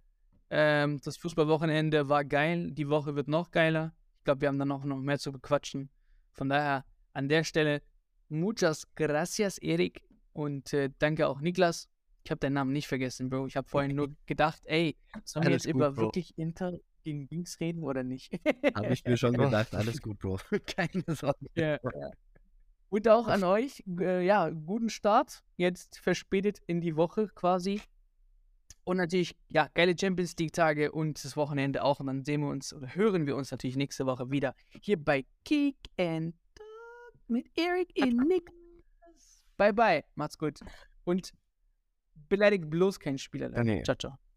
das Fußballwochenende war geil. Die Woche wird noch geiler. Ich glaube, wir haben dann auch noch mehr zu bequatschen. Von daher, an der Stelle, muchas gracias, Erik. Und danke auch, Niklas. Ich habe deinen Namen nicht vergessen, Bro. Ich habe vorhin nur gedacht, ey, sollen wir jetzt gut, über Bro. Wirklich Inter gegen Dings reden oder nicht? Habe ich mir schon gedacht, alles gut, Bro. Keine Sorge. Yeah. Und auch an euch, guten Start. Jetzt verspätet in die Woche quasi. Und natürlich, ja, geile Champions League-Tage und das Wochenende auch. Und dann sehen wir uns oder hören wir uns natürlich nächste Woche wieder hier bei Kick and Talk mit Erik und Niklas. Bye, bye. Macht's gut. Und beleidigt bloß keinen Spieler. Nee. Ciao, ciao.